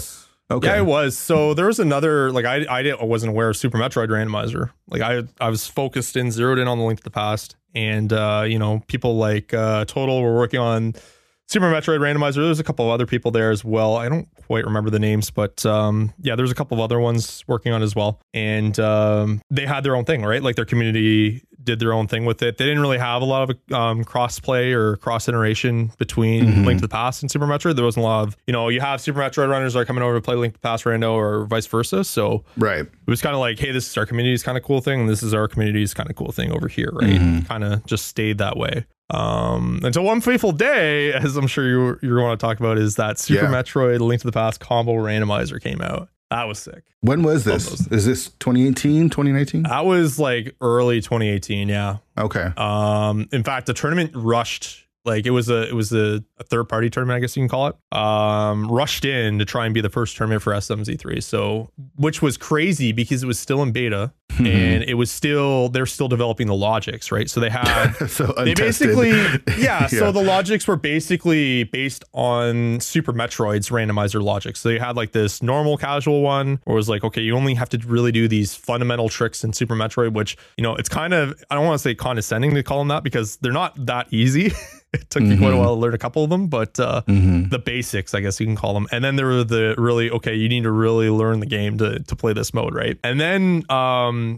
Okay. Yeah, it was. So there was another, like I wasn't aware of Super Metroid randomizer. Like I was focused in, zeroed in on the Link to the Past, and you know, people like Total were working on Super Metroid randomizer. There's a couple of other people there as well. I don't quite remember the names, but yeah, there's a couple of other ones working on as well. And they had their own thing, right? Like their community did their own thing with it. They didn't really have a lot of cross play or cross iteration between Link to the Past and Super Metroid. There wasn't a lot of, you know, you have Super Metroid runners that are coming over to play Link to the Past rando or vice versa. So it was kind of like, hey, this is our community's kind of cool thing, and this is our community's kind of cool thing over here, right? Kind of just stayed that way. And so one fateful day, as I'm sure you're going to talk about, is that Super Metroid Link to the Past combo randomizer came out. That was sick. When was this? Is this 2018, 2019? That was like early 2018. Yeah. Okay. In fact, the tournament rushed. Like it was a third party tournament, I guess you can call it. Rushed in to try and be the first tournament for SMZ3. So, which was crazy because it was still in beta and it was still, they're still developing the logics, right? So they had, so the logics were basically based on Super Metroid's randomizer logic. So they had like this normal casual one where it was like, okay, you only have to really do these fundamental tricks in Super Metroid, which, you know, it's kind of, I don't want to say condescending to call them that because they're not that easy. It took me quite a while to learn a couple of them, but the basics, I guess you can call them. And then there were the really, okay, you need to really learn the game to play this mode, right? And then,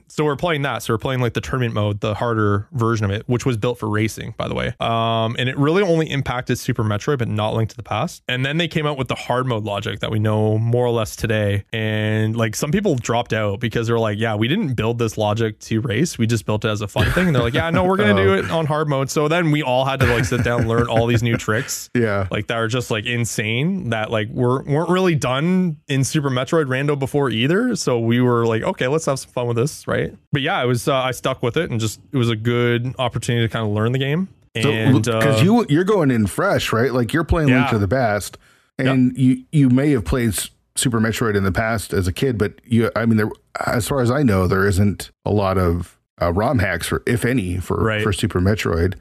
so we're playing that. So we're playing like the tournament mode, the harder version of it, which was built for racing, by the way. And it really only impacted Super Metroid, but not Link to the Past. And then they came out with the hard mode logic that we know more or less today. And like some people dropped out because they're like, yeah, we didn't build this logic to race. We just built it as a fun thing. And they're like, yeah, no, we're going to do it on hard mode. So then we all had to like sit down, learn all these new tricks like that are just like insane, that like weren't really done in Super Metroid rando before either. So we were like, okay, let's have some fun with this, right? But yeah, it was I stuck with it, and just it was a good opportunity to kind of learn the game. And because so, you're going in fresh, right? Like you're playing Link to the Past, and you may have played Super Metroid in the past as a kid, but there, as far as I know, there isn't a lot of ROM hacks, for if any, for Super Metroid.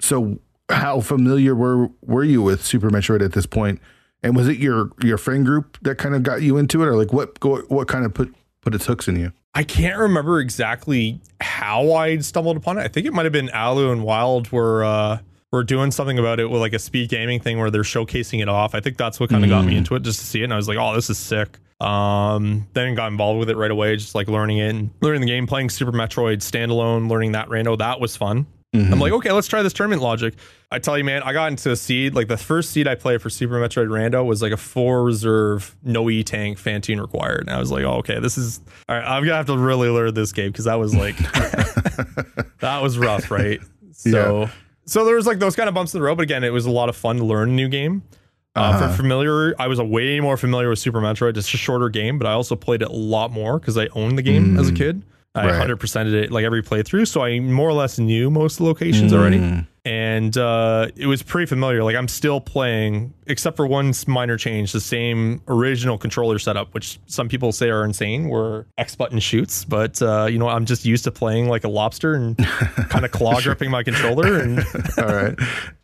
So how familiar were you with Super Metroid at this point? And was it your friend group that kind of got you into it, or like what kind of put its hooks in you? I can't remember exactly how I stumbled upon it. I think it might have been Alu and Wild were doing something about it with like a speed gaming thing where they're showcasing it off. I think that's what kind of got me into it, just to see it. And I was like, oh, this is sick. Then got involved with it right away, just like learning it and learning the game, playing Super Metroid standalone, learning that rando. That was fun. I'm like, okay, let's try this tournament logic. I tell you, man, I got into a seed. Like the first seed I played for Super Metroid rando was like a 4 reserve, no E-Tank, Fantine required. And I was like, oh, okay, this is all right. I'm going to have to really learn this game, because that was like, that was rough, right? So, so there was like those kind of bumps in the road. But again, it was a lot of fun to learn a new game. For familiar, I was way more familiar with Super Metroid. It's a shorter game, but I also played it a lot more because I owned the game as a kid. I 100%ed it like every playthrough, so I more or less knew most of the locations already, and it was pretty familiar. Like I'm still playing, except for one minor change, the same original controller setup, which some people say are insane, where X button shoots, but you know, I'm just used to playing like a lobster and kind of claw gripping my controller and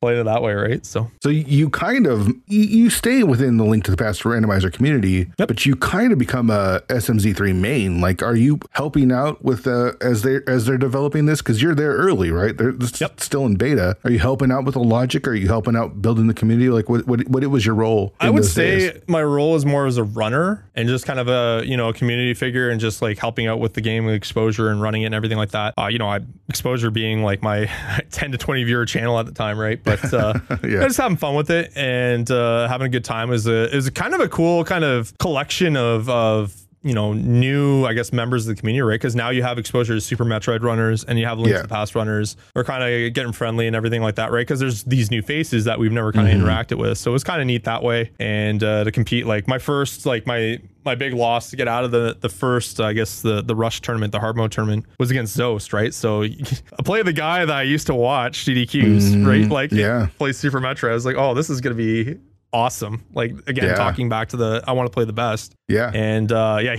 playing it that way, right? So you kind of you stay within the Link to the Past randomizer community, but you kind of become a SMZ3 main. Like, are you helping out with as they're developing this, because you're there early, right? They're still in beta. Are you helping out with the logic? Are you helping out building the community? Like what was your role? I would say my role is more as a runner and just kind of a, you know, a community figure, and just like helping out with the game with exposure and running it and everything like that. You know, I exposure being like my 10 to 20 viewer channel at the time, right? But I just having fun with it and having a good time. It was kind of a cool kind of collection of you know, new, I guess, members of the community, right? Because now you have exposure to Super Metroid runners and you have Link to the Past runners. We're kind of getting friendly and everything like that, right? Because there's these new faces that we've never kind of interacted with. So it was kind of neat that way. And to compete, like my first, like my big loss to get out of the first, I guess, the Rush tournament, the hard mode tournament, was against Zos, right? So I play the guy that I used to watch GDQs, right? Like play Super Metroid. I was like, oh, this is going to be awesome. Like again, talking back to the I want to play the best, and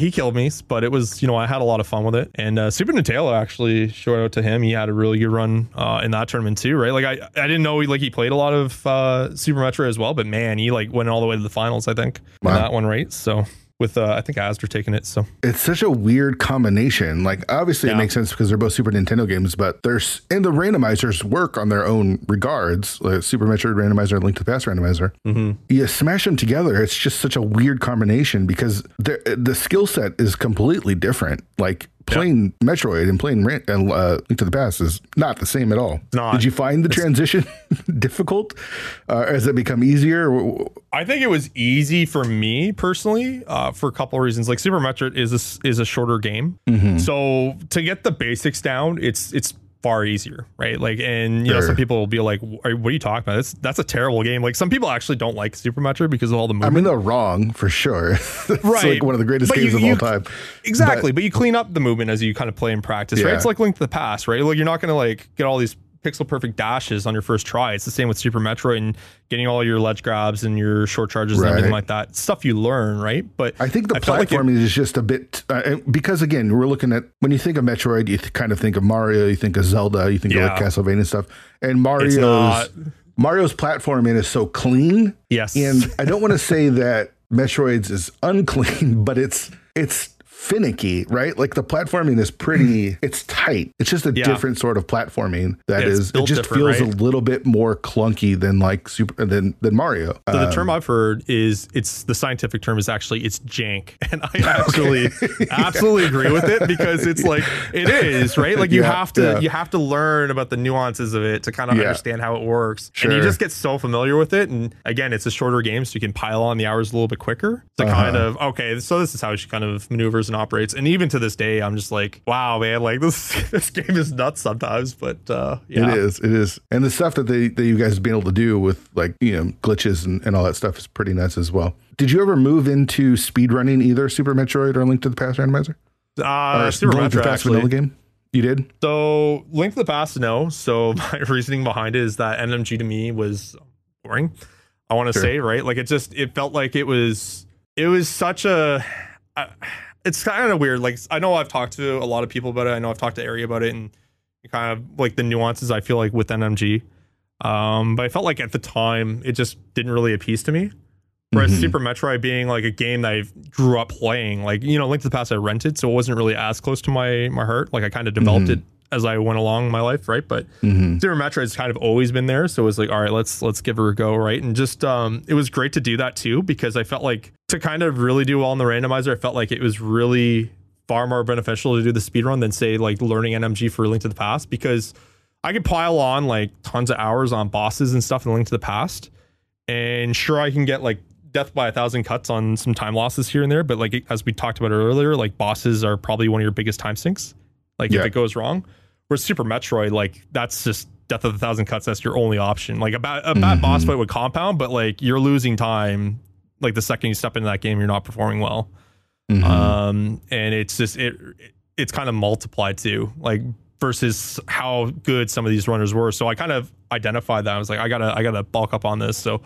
he killed me, but it was, you know, I had a lot of fun with it. And Super Nutella, actually, shout out to him, he had a really good run in that tournament too, right? Like I didn't know he played a lot of Super Metroid as well, but man, he like went all the way to the finals, I think, in that one, right? So with I think Asder taking it. So it's such a weird combination. Like obviously it makes sense because they're both Super Nintendo games, but there's, and the randomizers work on their own regards, like Super Metroid randomizer and Link to the Past randomizer. You smash them together, it's just such a weird combination because the skill set is completely different. Like playing Metroid and playing Link to the Past is not the same at all. Did you find the transition difficult? Has it become easier? I think it was easy for me personally for a couple of reasons. Like Super Metroid is a shorter game, so to get the basics down, it's far easier, right? Like, and you know, some people will be like, "What are you talking about? That's a terrible game." Like, some people actually don't like Super Metro because of all the movement. I mean, they're wrong for sure. It's right, like one of the greatest games of all time. Exactly, but you clean up the movement as you kind of play and practice, right? It's like Link to the Past, right? Like, you're not going to like get all these pixel perfect dashes on your first try. It's the same with Super Metroid and getting all your ledge grabs and your short charges and everything like that. Stuff you learn, right? But I think the platforming is just a bit because again, we're looking at, when you think of Metroid, you kind of think of Mario, you think of Zelda, you think of like Castlevania and stuff. And Mario's platforming is so clean. Yes, and I don't want to say that Metroid's is unclean, but it's finicky, right? Like the platforming is pretty, it's tight. It's just a different sort of platforming that is, it just feels a little bit more clunky than like than Mario. So the term I've heard is, it's the scientific term is actually, it's jank. And I absolutely agree with it, because it's like, it is, right? Like you have to learn about the nuances of it to kind of understand how it works. Sure. And you just get so familiar with it. And again, it's a shorter game, so you can pile on the hours a little bit quicker. So kind of, okay, so this is how she kind of maneuvers and operates. And even to this day, I'm just like, wow, man, like this game is nuts sometimes, but it is. And the stuff that you guys have been able to do with, like, you know, glitches and all that stuff is pretty nuts as well. Did you ever move into speedrunning either Super Metroid or Link to the Past randomizer? Super Metroid, actually. Vanilla game? You did? So Link to the Past, no. So my reasoning behind it is that NMG to me was boring, I want to say, right? Like, it just, it felt like it was such a... it's kind of weird. Like, I know I've talked to a lot of people about it. I know I've talked to Arier about it, and kind of like the nuances I feel like with NMG. But I felt like at the time it just didn't really appease to me. Whereas Super Metroid being like a game that I grew up playing, like, you know, Link to the Past I rented, so it wasn't really as close to my heart. Like, I kind of developed it as I went along in my life, right? But Super Metroid's kind of always been there, so it was like, all right, let's give her a go, right? And just it was great to do that too, because I felt like to kind of really do well in the randomizer, I felt like it was really far more beneficial to do the speedrun than, say, like learning NMG for Link to the Past, because I could pile on like tons of hours on bosses and stuff in Link to the Past, and sure, I can get like death by 1,000 cuts on some time losses here and there, but like as we talked about earlier, like bosses are probably one of your biggest time sinks, like if it goes wrong. Whereas Super Metroid, like, that's just death of 1,000 cuts. That's your only option. Like, a bad boss fight would compound, but like you're losing time. Like the second you step into that game, you're not performing well. And it's just it's kind of multiplied too, like versus how good some of these runners were. So I kind of identified that. I was like, I gotta bulk up on this. So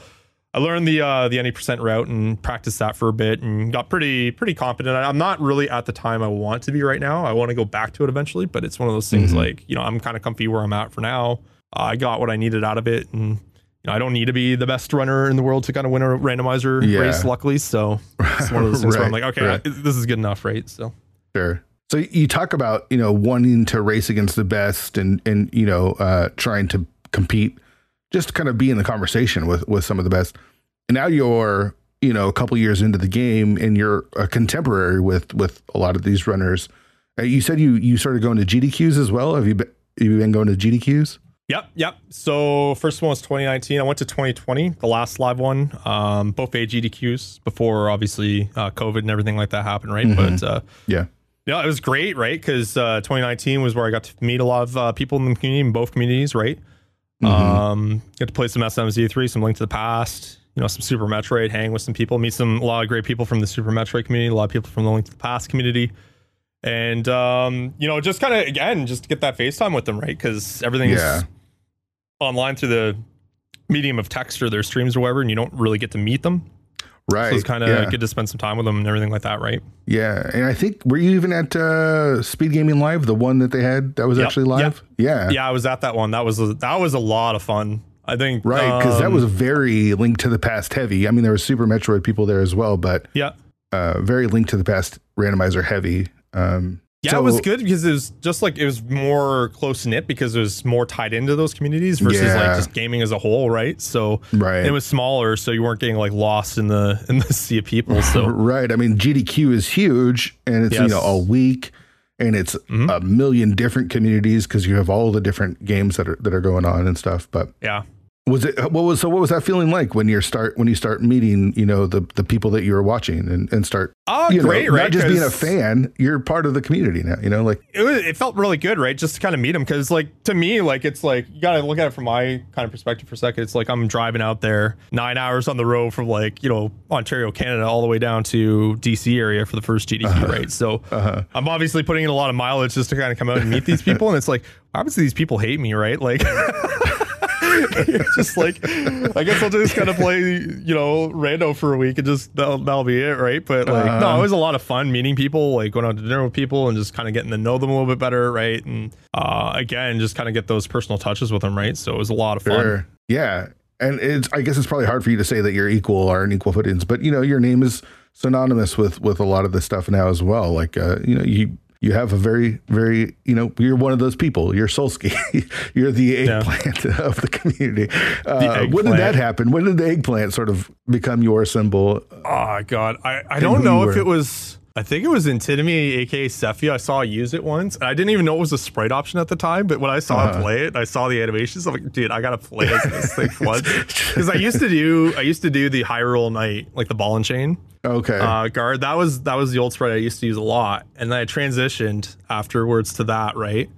I learned the any% route and practiced that for a bit and got pretty confident. I'm not really at the time I want to be right now. I want to go back to it eventually, but it's one of those things like, you know, I'm kind of comfy where I'm at for now. I got what I needed out of it, and you know, I don't need to be the best runner in the world to kind of win a randomizer race, luckily. So it's one of those things where I'm like, okay, this is good enough, right? So So you talk about, you know, wanting to race against the best and you know, trying to compete, just kind of be in the conversation with some of the best. And now you're, you know, a couple years into the game and you're a contemporary with a lot of these runners. You said you started going to GDQs as well. Have you been going to GDQs? Yep. So first one was 2019. I went to 2020, the last live one. Both GDQs before, obviously, COVID and everything like that happened, right? But yeah, it was great, right? Because 2019 was where I got to meet a lot of people in the community, in both communities, right? Got to play some SMZ3, some Link to the Past, you know, some Super Metroid, hang with some people, meet a lot of great people from the Super Metroid community, a lot of people from the Link to the Past community. And, you know, just kind of, again, just get that FaceTime with them, right? Because everything's online through the medium of text or their streams or whatever, and you don't really get to meet them. Right. So it's kind of good to spend some time with them and everything like that, right? Yeah. And I think, were you even at Speed Gaming Live, the one that they had that was actually live? Yeah. Yeah, I was at that one. That was a lot of fun, I think. Right, because that was very Link to the Past heavy. I mean, there were Super Metroid people there as well, but very Link to the Past randomizer heavy. It was good because it was just like, it was more close knit because it was more tied into those communities versus like just gaming as a whole, right? So it was smaller, so you weren't getting like lost in the sea of people. So I mean, GDQ is huge, and it's you know, all week, and it's a million different communities because you have all the different games that are going on and stuff. But What was that feeling like when you start meeting, you know, the people that you were watching and start not just being a fan, you're part of the community now, you know, like it felt really good, right? Just to kind of meet them, because like to me, like it's like you gotta look at it from my kind of perspective for a second. It's like I'm driving out there 9 hours on the road from like, you know, Ontario, Canada, all the way down to DC area for the first GDQ, right? So I'm obviously putting in a lot of mileage just to kind of come out and meet these people, and it's like obviously these people hate me, right? Like. Just like, I guess I'll just kind of play, you know, rando for a week and just that'll be it, right? But like, no, it was a lot of fun meeting people, like going out to dinner with people and just kind of getting to know them a little bit better, right? And again, just kind of get those personal touches with them, right? So it was a lot of fun. Sure. Yeah, and I guess it's probably hard for you to say that you're equal or on equal footings, but you know, your name is synonymous with a lot of this stuff now as well. Like, you know, you have a very, very, you know, you're one of those people. You're Solsky. You're the eggplant of the community. When did that happen? When did the eggplant sort of become your symbol? Oh, God. I don't know if it was... I think it was Intinami, aka Sephi. I saw use it once. I didn't even know it was a sprite option at the time, but when I saw him play it, I saw the animations. I'm like, dude, I gotta play this thing once. Because I used to do the Hyrule Knight, like the ball and chain. Okay. Guard. That was the old sprite I used to use a lot, and then I transitioned afterwards to that, right?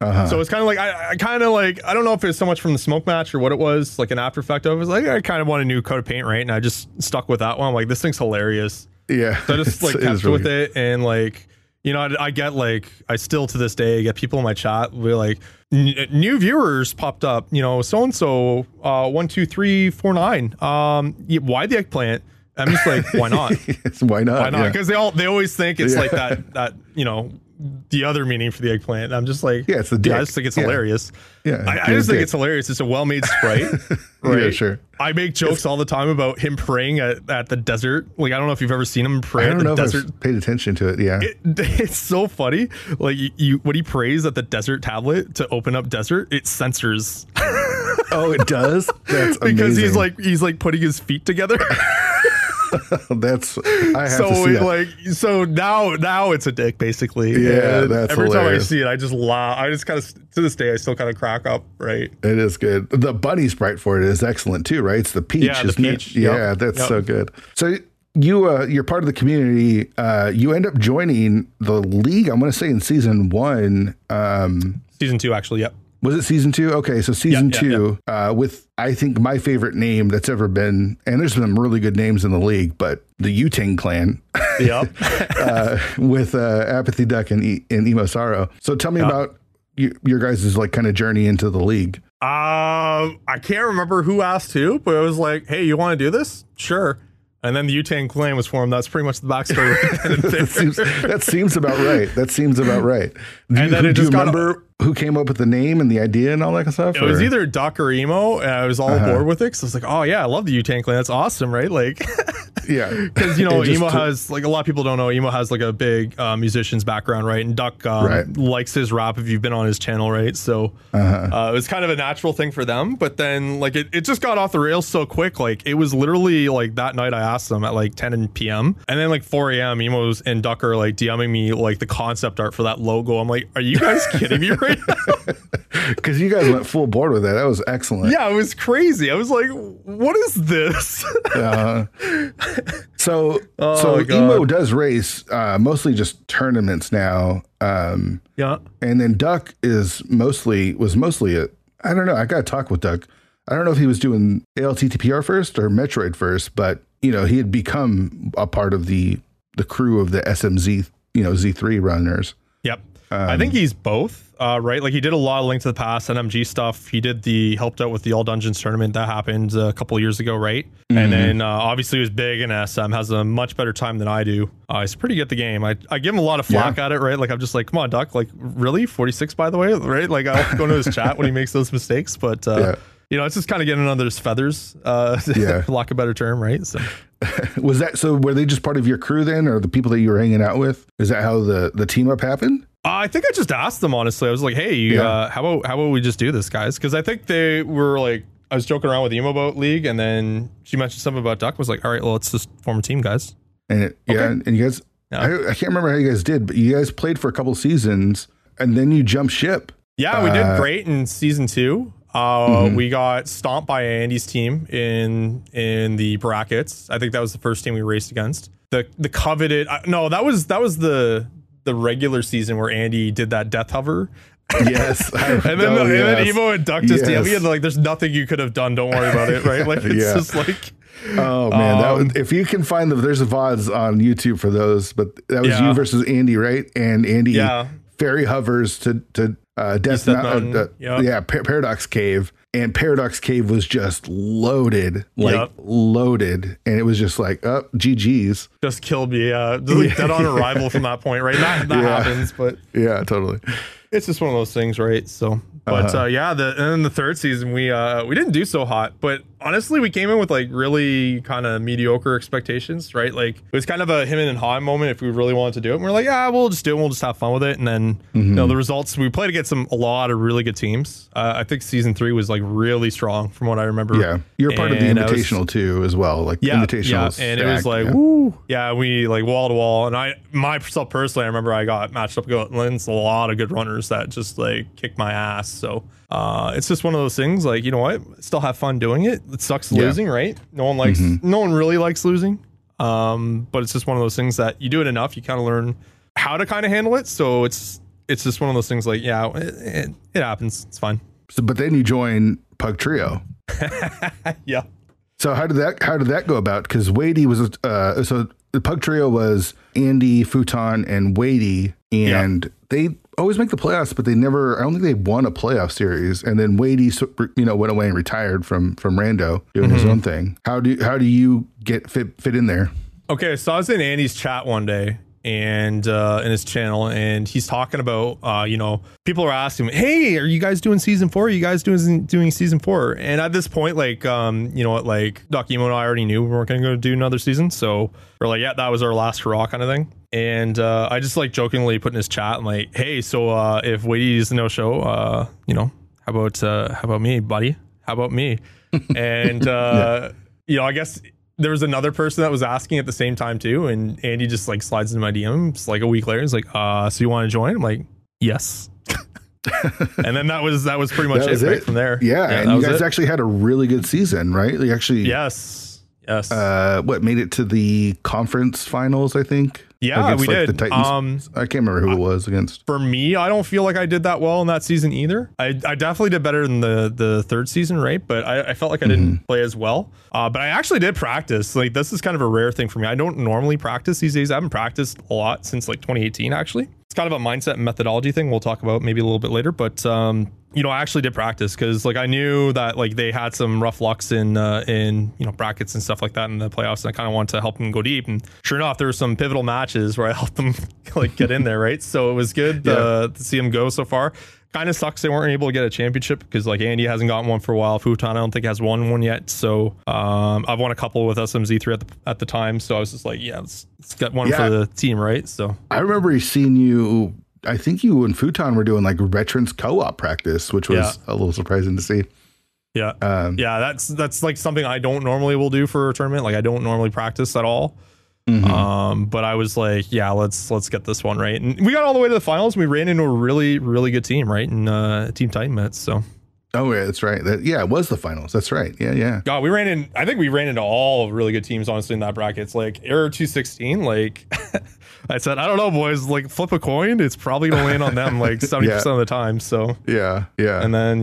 So it's kind of like I kind of like, I don't know if it was so much from the smoke match or what it was, like an after effect. I was like, I kind of want a new coat of paint, right? And I just stuck with that one. I'm like, this thing's hilarious. Yeah, so I just like kept really with it, and like, you know, I get like, I still to this day get people in my chat be like, new viewers popped up, you know, so and so 1 2 3 4 9. Why the eggplant? I'm just like, why not? Yes, why not? Why not? Because they always think it's like that you know, the other meaning for the eggplant. And I'm just like, yeah, it's the dick. Yeah, I just think it's hilarious. Yeah, I just think it's hilarious. It's a well-made sprite, right? Yeah, sure. I make jokes all the time about him praying at the desert. Like, I don't know if you've ever seen him pray at the desert. I don't know if I've paid attention to it. Yeah, it's so funny. Like you when he prays at the desert tablet to open up desert, it censors. Oh, it does. That's amazing. Because he's like putting his feet together. That's so now it's a dick basically. Yeah, and that's every hilarious. Time I see it, I just laugh. I just kind of, to this day, I still kind of crack up. Right, it is good. The bunny sprite for it is excellent too, right? It's the peach, isn't it? Yeah, that's so good. So you're part of the community. You end up joining the league. I'm going to say in season one, season two actually. Yep. Was it season two? Okay, so season two with, I think, my favorite name that's ever been, and there's some really good names in the league, but the U-Tang Clan. Yep. With Apathy Duck and Emo Sorrow. So tell me about your guys' like kind of journey into the league. I can't remember who asked who, but it was like, hey, you want to do this? Sure. And then the U-Tang Clan was formed. That's pretty much the backstory. That seems about right. Do you remember who came up with the name and the idea and all that kind of stuff? It was either Doc or Emo, and I was all aboard with it. So I was like, oh yeah, I love the U-Tang Clan. That's awesome, right? Like, yeah, because you know, Emo has like, a lot of people don't know, Emo has like a big musician's background, right? And Doc likes his rap if you've been on his channel, right? So it was kind of a natural thing for them. But then like it just got off the rails so quick. Like it was literally like that night I asked them at like 10 p.m. and then like 4 a.m. Emo's and Doc are like DMing me like the concept art for that logo. I'm like, are you guys kidding me right now? Because you guys went full board with that. That was excellent. Yeah, it was crazy. I was like, what is this? So Emo does race mostly just tournaments now. And then Duck was mostly a, I don't know. I got to talk with Duck. I don't know if he was doing ALTTPR first or Metroid first, but you know, he had become a part of the crew of the SMZ, you know, Z3 runners. Yep. I think he's both, right? Like he did a lot of Link to the Past, NMG stuff. He helped out with the All Dungeons tournament that happened a couple of years ago, right? Mm-hmm. And then obviously he was big in SM, has a much better time than I do. He's pretty good at the game. I give him a lot of flack at it, right? Like I'm just like, come on, Duck, like really? 46, by the way, right? Like I'll go to his chat when he makes those mistakes, but you know, it's just kind of getting under his feathers, for lack of a better term, right? So. Were they just part of your crew then, or the people that you were hanging out with? Is that how the team up happened? I think I just asked them, honestly. I was like, hey, how about we just do this, guys? Because I think they were like, I was joking around with Emo about League, and then she mentioned something about Duck. Was like, all right, well, let's just form a team, guys. And you guys, I can't remember how you guys did, but you guys played for a couple seasons, and then you jumped ship. Yeah, we did great in season two. We got stomped by Andy's team in the brackets. I think that was the first team we raced against. The coveted no, that was the regular season where Andy did that death hover. Yes. And then Evo had ducked his team. We had like, there's nothing you could have done. Don't worry about it. Right. Like, it's just like, oh man, that was, if you can find them, there's the VODs on YouTube for those, but that was you versus Andy. Right. And Andy ferry hovers to Death Mountain. Paradox Cave. And Paradox Cave was just loaded, loaded. And it was just like, oh, GG's. Just killed me. Dead on arrival from that point, right? That happens, but. Yeah, totally. It's just one of those things, right? So, but and then the third season, we didn't do so hot, but honestly, we came in with like really kind of mediocre expectations, right? Like it was kind of a him and high moment if we really wanted to do it. And we're like, yeah, we'll just do it. We'll just have fun with it. And then, you know, the results, we played against a lot of really good teams. I think season 3 was like really strong from what I remember. Yeah. You're part of the Invitational too, as well. Like Invitational. Yeah. And it was like, woo. Yeah, we like wall to wall. And I, myself personally, I remember I got matched up against a lot of good runners that just like kick my ass. So it's just one of those things, like, you know what, still have fun doing it. It sucks losing, right? No one really likes losing, but it's just one of those things that you do it enough, you kind of learn how to kind of handle it. So it's just one of those things, like, yeah, it happens, it's fine. So, but then you join Pug Trio. Yeah. So how did that go about? Because Wadey was so the Pug Trio was Andy, Futon, and Wadey, and they always make the playoffs, but they never, I don't think they won a playoff series. And then Wadey, you know, went away and retired from Rando doing his own thing. How do you get fit in there? Okay. So I was in Andy's chat one day and in his channel, and he's talking about, you know, people are asking me, hey, are you guys doing season 4? Are you guys doing season 4? And at this point, like, you know what, like Doc Emo and I already knew we weren't going to go do another season. So we're like, yeah, that was our last hurrah kind of thing. And I just like jokingly put in his chat, I'm like, hey, so if Wadey's no show, you know, how about me, buddy? How about me? And you know, I guess there was another person that was asking at the same time too, and Andy just like slides into my DMs like a week later. He's like, so you want to join? I'm like, yes. And then that was pretty much it right from there. Yeah, and you guys actually had a really good season, right? They actually Yes. What made it to the conference finals, I think. Yeah, against, we like, did. The Titans. I can't remember who it was against. For me, I don't feel like I did that well in that season either. I definitely did better than the third season, right? But I felt like I didn't play as well. But I actually did practice. Like, this is kind of a rare thing for me. I don't normally practice these days. I haven't practiced a lot since like 2018, actually. It's kind of a mindset and methodology thing we'll talk about maybe a little bit later. But, you know, I actually did practice because, like, I knew that, like, they had some rough lucks in you know, brackets and stuff like that in the playoffs, and I kind of wanted to help them go deep. And sure enough, there were some pivotal matches where I helped them, like, get in there, right? So it was good to see them go so far. Kind of sucks they weren't able to get a championship because, like, Andy hasn't gotten one for a while. Futon, I don't think, has won one yet. So I've won a couple with SMZ3 at the time. So I was just like, yeah, let's get one for the team, right? So I remember seeing you. I think you and Futon were doing like veterans co-op practice, which was a little surprising to see. Yeah. That's like something I don't normally will do for a tournament. Like, I don't normally practice at all. But I was like, yeah, let's get this one right. And we got all the way to the finals. We ran into a really, really good team, right? And Team Titan Mets. So. Oh, yeah, that's right. It was the finals. That's right. Yeah, yeah. God, I think we ran into all really good teams, honestly, in that bracket. It's like Error 216. Like, I said, I don't know, boys, like, flip a coin. It's probably going to land on them like 70% of the time. So, yeah. And then,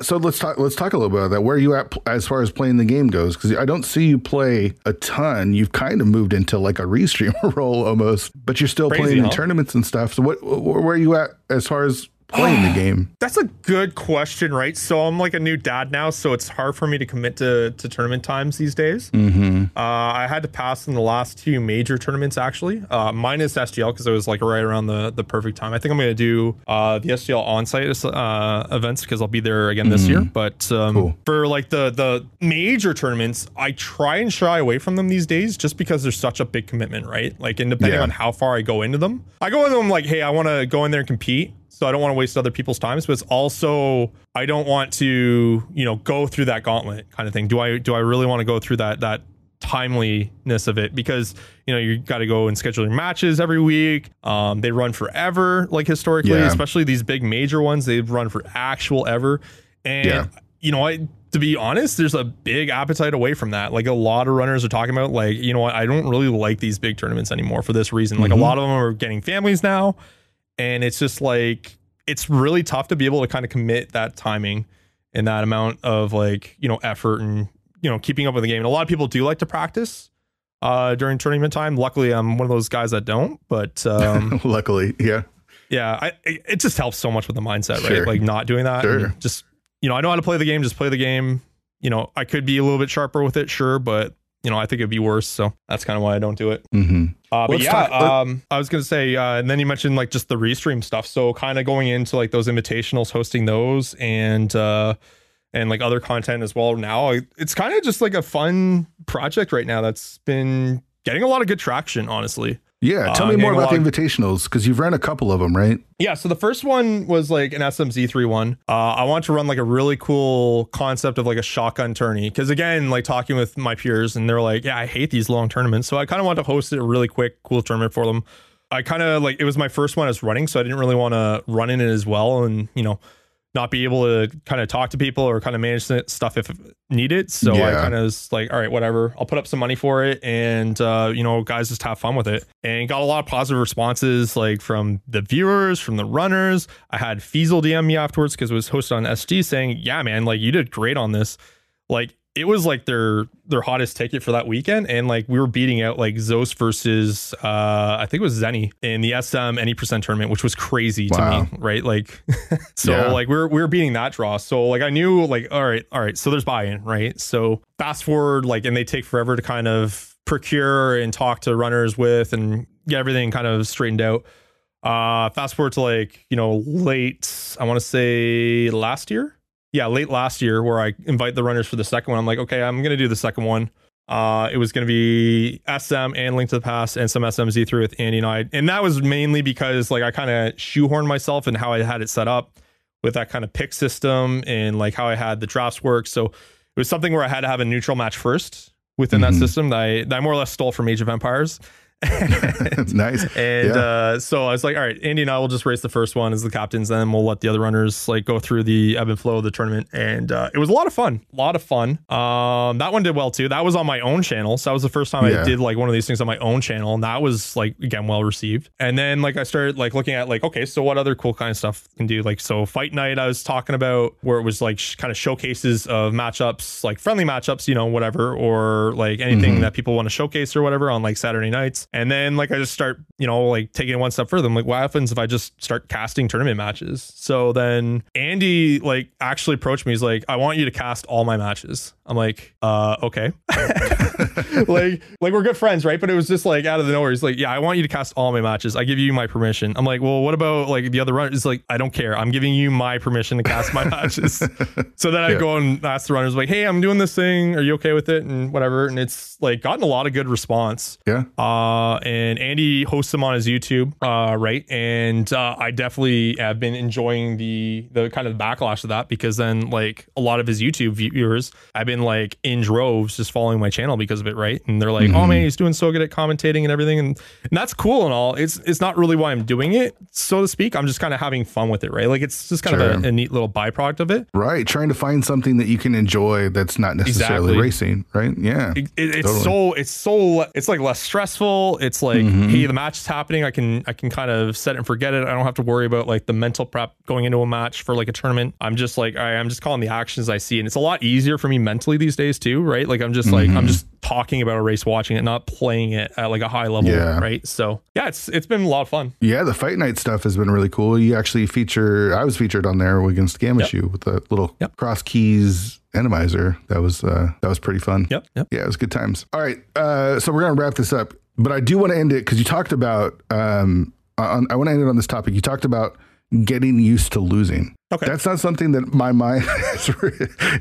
so let's talk a little bit about that. Where are you at as far as playing the game goes? Because I don't see you play a ton. You've kind of moved into like a restreamer role almost, but you're still playing in tournaments and stuff. So where are you at as far as playing the game? That's a good question, right? So I'm like a new dad now, so it's hard for me to commit to tournament times these days. I had to pass in the last two major tournaments, actually, minus SGL, because it was like right around the perfect time. I think I'm going to do the SGL on-site events because I'll be there again this year. But cool. For like the major tournaments, I try and shy away from them these days just because there's such a big commitment, right? Like, and depending on how far I go into them, like, hey, I want to go in there and compete. So I don't want to waste other people's time, but it's also, I don't want to, you know, go through that gauntlet kind of thing. Do I really want to go through that timeliness of it? Because, you know, you got to go and schedule your matches every week. They run forever, like, historically, especially these big major ones, they've run for actual ever. And, you know, to be honest, there's a big appetite away from that. Like, a lot of runners are talking about, like, you know, I don't really like these big tournaments anymore for this reason. Like, a lot of them are getting families now. And it's just like, it's really tough to be able to kind of commit that timing and that amount of, like, you know, effort and, you know, keeping up with the game. And a lot of people do like to practice during tournament time. Luckily, I'm one of those guys that don't, but luckily, yeah, it just helps so much with the mindset, right? Like, not doing that, just, you know, I know how to play the game, just play the game. You know, I could be a little bit sharper with it, sure, but, you know, I think it'd be worse. So that's kind of why I don't do it. But I was going to say, and then you mentioned, like, just the restream stuff. So kind of going into, like, those invitationals, hosting those and like other content as well. Now it's kind of just like a fun project right now that's been getting a lot of good traction, honestly. Yeah. Tell me more about the invitationals, because you've run a couple of them, right? Yeah. So the first one was like an SMZ3 one. I want to run like a really cool concept of like a shotgun tourney, because, again, like, talking with my peers, and they're like, yeah, I hate these long tournaments. So I kind of want to host a really quick, cool tournament for them. I kind of like, it was my first one I was running, so I didn't really want to run in it as well. And, you know, not be able to kind of talk to people or kind of manage stuff if needed. So I kind of was like, all right, whatever, I'll put up some money for it. And, you know, guys, just have fun with it. And got a lot of positive responses, like, from the viewers, from the runners. I had Feasel DM me afterwards, because it was hosted on SG, saying, yeah, man, like, you did great on this. Like, it was like their hottest ticket for that weekend. And, like, we were beating out, like, Zos versus I think it was Zenny in the SM any percent tournament, which was crazy to me, right? Like, so like we were beating that draw. So, like, I knew, like, all right, so there's buy-in, right? So fast forward, like, and they take forever to kind of procure and talk to runners with and get everything kind of straightened out. Fast forward to, like, you know, late, I want to say last year. Yeah, late last year, where I invite the runners for the second one. I'm like, okay, I'm going to do the second one. It was going to be SM and Link to the Past and some SMZ3 with Andy and I. And that was mainly because, like, I kind of shoehorned myself and how I had it set up with that kind of pick system and, like, how I had the drafts work. So it was something where I had to have a neutral match first within that system that I more or less stole from Age of Empires. Nice. And so I was like, all right, Andy and I will just race the first one as the captains, then we'll let the other runners, like, go through the ebb and flow of the tournament. And it was a lot of fun. That one did well too. That was on my own channel, so that was the first time I did, like, one of these things on my own channel, and that was, like, again, well received. And then, like, I started, like, looking at, like, okay, so what other cool kind of stuff can do, like, so Fight Night I was talking about, where it was, like, kind of showcases of matchups, like friendly matchups, you know, whatever, or, like, anything that people want to showcase or whatever on, like, Saturday nights. And then, like, I just start, you know, like, taking it one step further. I'm like, what happens if I just start casting tournament matches? So then Andy, like, actually approached me. He's like, I want you to cast all my matches. I'm like, okay. like we're good friends, right? But it was just, like, out of the nowhere. He's like, yeah, I want you to cast all my matches. I give you my permission. I'm like, well, what about, like, the other runners? He's like, I don't care. I'm giving you my permission to cast my matches. So then I go and ask the runners, like, hey, I'm doing this thing. Are you okay with it? And whatever. And it's, like, gotten a lot of good response. Yeah. And Andy hosts him on his YouTube, right? And I definitely have been enjoying the kind of backlash of that, because then, like, a lot of his YouTube viewers, I've been, like, in droves just following my channel because of it, right? And they're like, oh man, he's doing so good at commentating and everything, and that's cool and all. It's not really why I'm doing it, so to speak. I'm just kind of having fun with it, right? Like, it's just kind of a neat little byproduct of it, right? Trying to find something that you can enjoy that's not necessarily racing, right? Yeah, it's totally. It's like less stressful. It's like, hey, the match is happening. I can kind of set it and forget it. I don't have to worry about, like, the mental prep going into a match for, like, a tournament. I'm just like, all right, I'm just calling the actions I see. And it's a lot easier for me mentally these days too, right? Like, I'm just like, I'm just talking about a race, watching it, not playing it at, like, a high level, right? So yeah, it's been a lot of fun. Yeah, the Fight Night stuff has been really cool. You actually I was featured on there against Gamachu with the little Crosskeys Atomizer. That was pretty fun. Yep. Yeah, it was good times. All right, so we're gonna wrap this up. But I do want to end it, because you talked about, I want to end it on this topic. You talked about getting used to losing. Okay. That's not something that my mind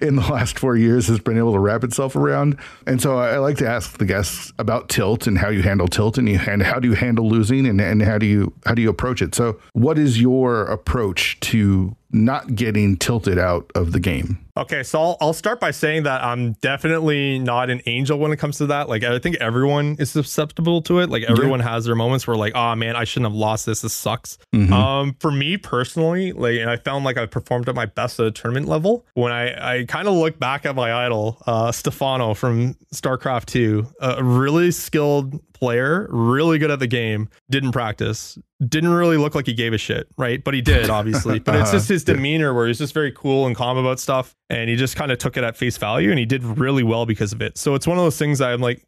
in the last 4 years has been able to wrap itself around. And so I like to ask the guests about tilt and how you handle tilt and how do you handle losing and how do you approach it? So what is your approach to not getting tilted out of the game? Okay, so I'll start by saying that I'm definitely not an angel when it comes to that. Like, I think everyone is susceptible to it. Like, everyone has their moments where, like, oh man, I shouldn't have lost this. This sucks. For me personally, like, and I found, like, I performed at my best at a tournament level. When I kind of look back at my idol, Stefano from StarCraft 2, a really skilled player, really good at the game, didn't practice, didn't really look like he gave a shit, right? But he did, obviously. But it's just his demeanor where he's just very cool and calm about stuff. And he just kind of took it at face value and he did really well because of it. So it's one of those things that I'm like,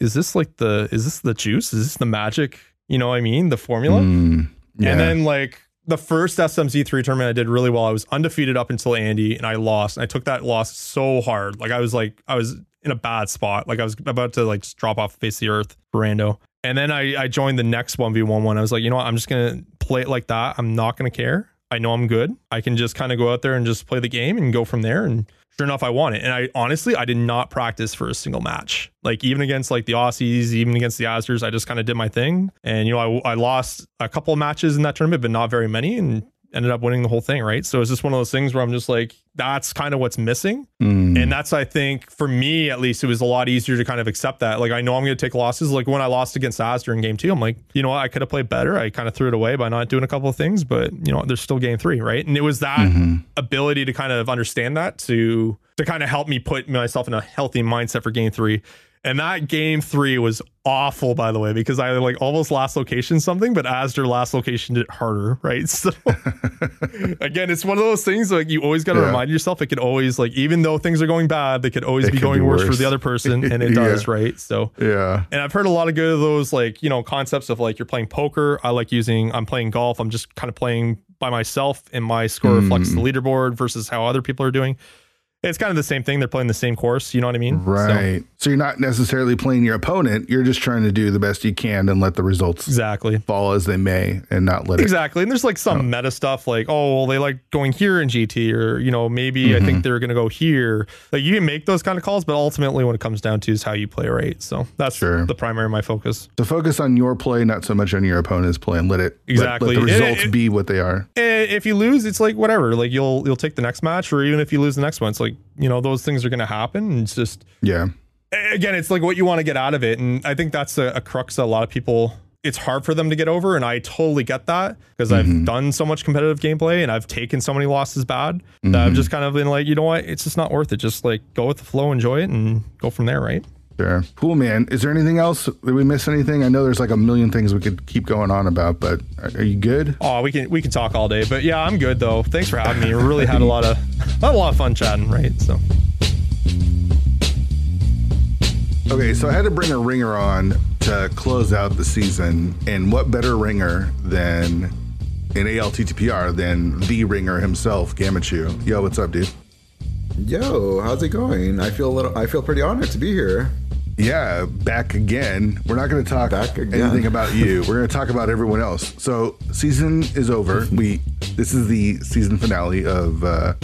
is this the juice? Is this the magic? You know what I mean? The formula? Yeah. And then like the first SMZ3 tournament I did really well. I was undefeated up until Andy and I lost. And I took that loss so hard. I was in a bad spot. Like I was about to like just drop off the face of the earth for rando. And then I joined the next 1v1 one. I was like, you know what? I'm just going to play it like that. I'm not going to care. I know I'm good. I can just kind of go out there and just play the game and go from there. And sure enough, I won it. And I honestly did not practice for a single match. Like even against like the Aussies, even against the Azters, I just kind of did my thing. And, you know, I lost a couple of matches in that tournament, but not very many, and ended up winning the whole thing. Right. So it's just one of those things where I'm just like, that's kind of what's missing. And that's, I think for me, at least, it was a lot easier to kind of accept that. Like, I know I'm going to take losses. Like when I lost against Azter in game 2, I'm like, you know what? I could have played better. I kind of threw it away by not doing a couple of things, but you know, there's still game 3. Right. And it was that ability to kind of understand that to kind of help me put myself in a healthy mindset for game 3. And that game 3 was awful, by the way, because I like almost last location something, but Azter last location did it harder, right? So again, it's one of those things like you always got to remind yourself it could always, like, even though things are going bad, they could always be going worse for the other person, and it does, right? So yeah. And I've heard a lot of good of those, like, you know, concepts of like you're playing poker. I'm playing golf. I'm just kind of playing by myself, and my score reflects the leaderboard versus how other people are doing. It's kind of the same thing. They're playing the same course. You know what I mean? Right. So you're not necessarily playing your opponent. You're just trying to do the best you can and let the results fall as they may, and not let it. And there's like some meta stuff like, oh, well, they like going here in GT, or, you know, maybe I think they're going to go here. Like you can make those kind of calls, but ultimately what it comes down to is how you play, right? So that's the primary of my focus. So focus on your play, not so much on your opponent's play, and let the results be what they are. If you lose, it's like whatever. Like you'll take the next match, or even if you lose the next one, it's like, you know, those things are going to happen. It's just, again, it's like what you want to get out of it. And I think that's a crux that a lot of people, it's hard for them to get over. And I totally get that, because I've done so much competitive gameplay and I've taken so many losses bad that I've just kind of been like, you know what, it's just not worth it. Just like go with the flow, enjoy it, and go from there. Right. Sure. Cool, man. Is there anything else? Did we miss anything? I know there's like a million things we could keep going on about, but are you good? Oh, we can talk all day, but yeah, I'm good though. Thanks for having me. We really had a lot of fun chatting, right? So. Okay, so I had to bring a ringer on to close out the season, and what better ringer than an ALTTPR than the ringer himself, Gamachu. Yo, what's up, dude? Yo, how's it going? I feel pretty honored to be here. Yeah, back again. We're not going to talk anything about you. We're going to talk about everyone else. So season is over. This is the season finale of the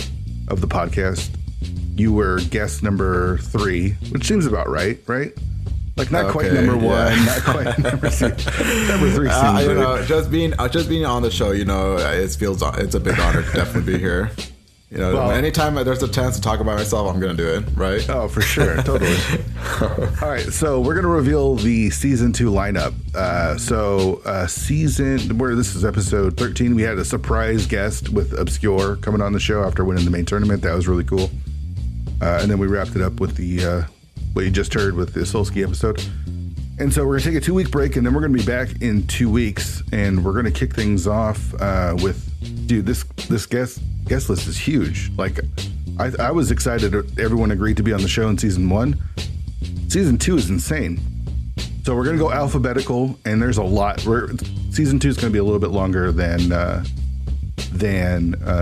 podcast. You were guest number 3, which seems about right? Like not quite number 1, not quite number 2. Number 3 seems you know, just being on the show. You know, it's a big honor to definitely be here. You know, anytime there's a chance to talk about myself, I'm going to do it, right? Oh, for sure. Totally. All right. So we're going to reveal the season 2 lineup. This is episode 13. We had a surprise guest with Obscure coming on the show after winning the main tournament. That was really cool. And then we wrapped it up with what you just heard with the Solsky episode. And so we're going to take a 2-week break, and then we're going to be back in 2 weeks, and we're going to kick things off with, dude, this guest list is huge. Like, I was excited everyone agreed to be on the show in season 1. Season 2 is insane. So we're going to go alphabetical, and there's a lot. Season 2 is going to be a little bit longer than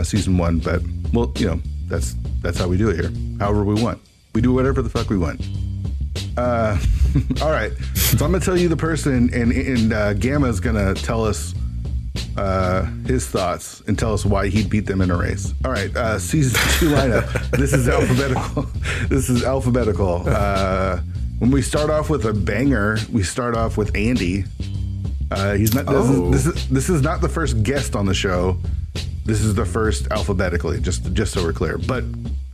season 1, but well, you know, that's how we do it here. However we want. We do whatever the fuck we want. All right. So I'm going to tell you the person, and Gamma is going to tell us his thoughts and tell us why he beat them in a race. All right, season 2 lineup. This is alphabetical. When we start off with a banger, we start off with Andy. He's not. This is not the first guest on the show. This is the first alphabetically. Just so we're clear. But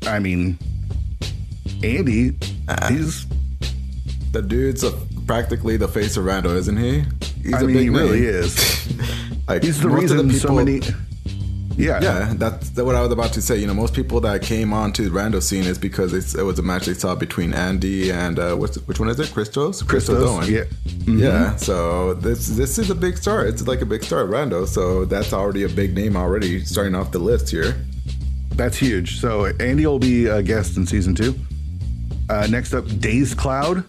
I mean, Andy, he's the dude's practically the face of Rando, isn't he? He's he really is. Like, he's the reason the people, so many Yeah, that's what I was about to say. You know, most people that came on to the rando scene is because it was a match they saw between Andy and which one is it? Christos Owen. Yeah, mm-hmm. Yeah. So this is a big star. It's like a big star at rando. So that's already a big name already starting off the list here. That's huge. So Andy will be a guest in season 2. Next up, Days Cloud.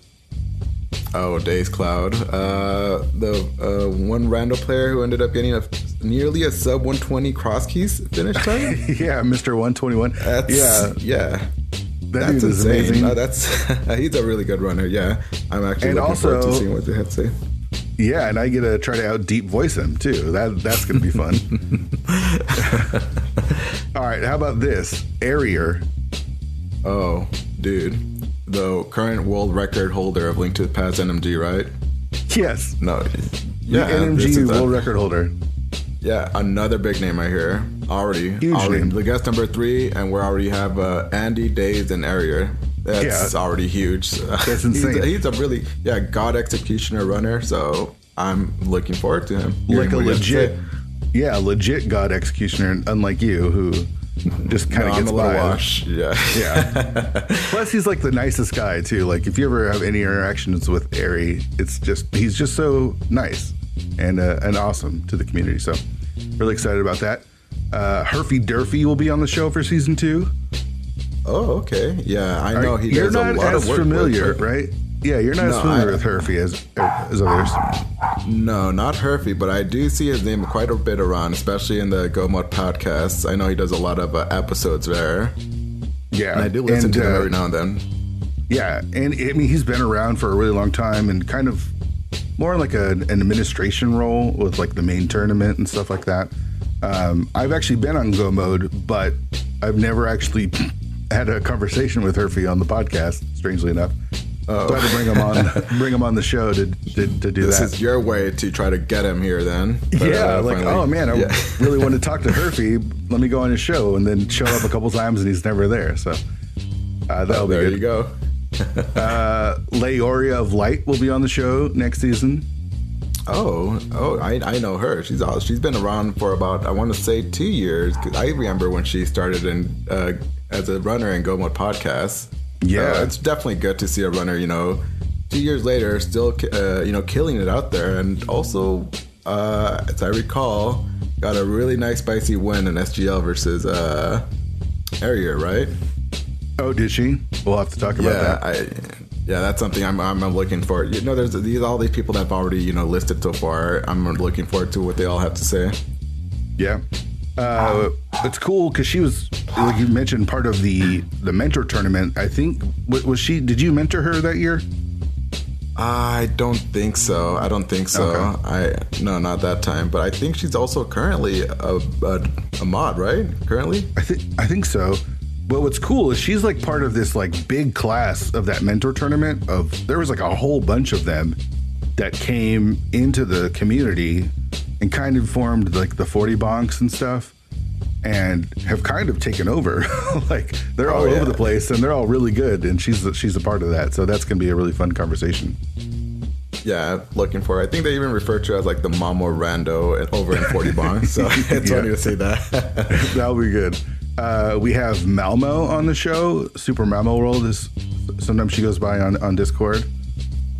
Oh, Days Cloud. The one rando player who ended up getting nearly a sub 120 Crosskeys finish time. Yeah, Mr. 121. Yeah. That's insane. Amazing. He's a really good runner. Yeah, I'm actually looking forward to seeing what they have to say. Yeah, and I get to try to out deep voice him too. That's gonna be fun. All right, how about this, Arier? Oh, dude. The current world record holder of Link to the Past NMG, right? Yes. No. Yeah. The NMG world record holder. Yeah, another big name right here. Huge name. The guest number 3, and we already have Andy, Days, and Arier. That's already huge. That's insane. He's a really god executioner runner. So I'm looking forward to him. Like a legit god executioner, unlike you who. Just kind of gets by. Wash. Yeah. Plus, he's like the nicest guy too. Like, if you ever have any interactions with Ari, he's just so nice and awesome to the community. So, really excited about that. Herfie Durfie will be on the show for season 2. Oh, okay. Yeah, I know he does a lot of work. You're not as familiar, right? Yeah, you're not as familiar with Herfie as others. No, not Herfie, but I do see his name quite a bit around, especially in the GoMode podcasts. I know he does a lot of episodes there. Yeah. And I do listen to him every now and then. Yeah, and I mean, he's been around for a really long time and kind of more like an administration role with like the main tournament and stuff like that. I've actually been on GoMode, but I've never actually had a conversation with Herfie on the podcast, strangely enough. So I had to bring him on the show to do this. This is your way to try to get him here, then. But, really want to talk to Herfie. Let me go on his show, and then show up a couple times, and he's never there. So that'll be good. There you go. Leoria of Light will be on the show next season. Oh, I know her. She's been around for about, I want to say, 2 years. 'Cause I remember when she started as a runner in GoMode Podcasts. Yeah, it's definitely good to see a runner, you know, 2 years later, still, killing it out there. And also, as I recall, got a really nice spicy win in SGL versus Arier, right? Oh, did she? We'll have to talk about that. That's something I'm looking for. You know, there's all these people that have already, you know, listed so far. I'm looking forward to what they all have to say. Yeah. It's cool because she was, like you mentioned, part of the mentor tournament. I think was she? Did you mentor her that year? I don't think so. Okay. No, not that time. But I think she's also currently a mod, right? Currently, I think so. But what's cool is she's like part of this like big class of that mentor tournament. There was like a whole bunch of them that came into the community. And kind of formed like the 40 bonks and stuff, and have kind of taken over. Like they're all over the place, and they're all really good. And she's a part of that, so that's gonna be a really fun conversation. Yeah, looking for. I think they even refer to her as like the Mama Rando over in 40 bonks. So it's funny to say that. That'll be good. We have Malmo on the show. Super Malmo World is sometimes she goes by on Discord.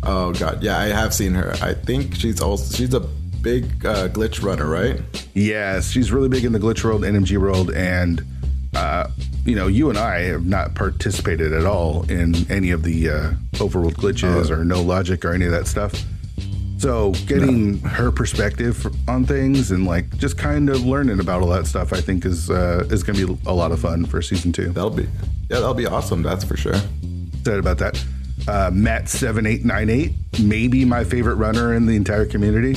Oh God, yeah, I have seen her. I think she's a big glitch runner, right? Yes, she's really big in the glitch world, NMG world, and you know, you and I have not participated at all in any of the overworld glitches or no logic or any of that stuff. So getting her perspective on things and like just kind of learning about all that stuff, I think is going to be a lot of fun for season 2. That'll be awesome. That's for sure. Excited about that. Matt7898, maybe my favorite runner in the entire community.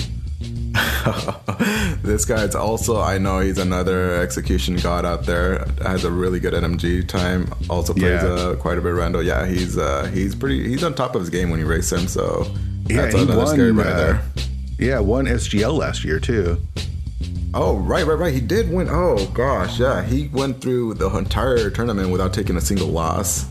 This guy's also, I know he's another execution god out there. Has a really good NMG time. Also plays quite a bit of rando. Yeah, he's on top of his game when you race him. So that's another scary runner there. Yeah, won SGL last year too. Oh right. He did win. Oh gosh, yeah, he went through the entire tournament without taking a single loss.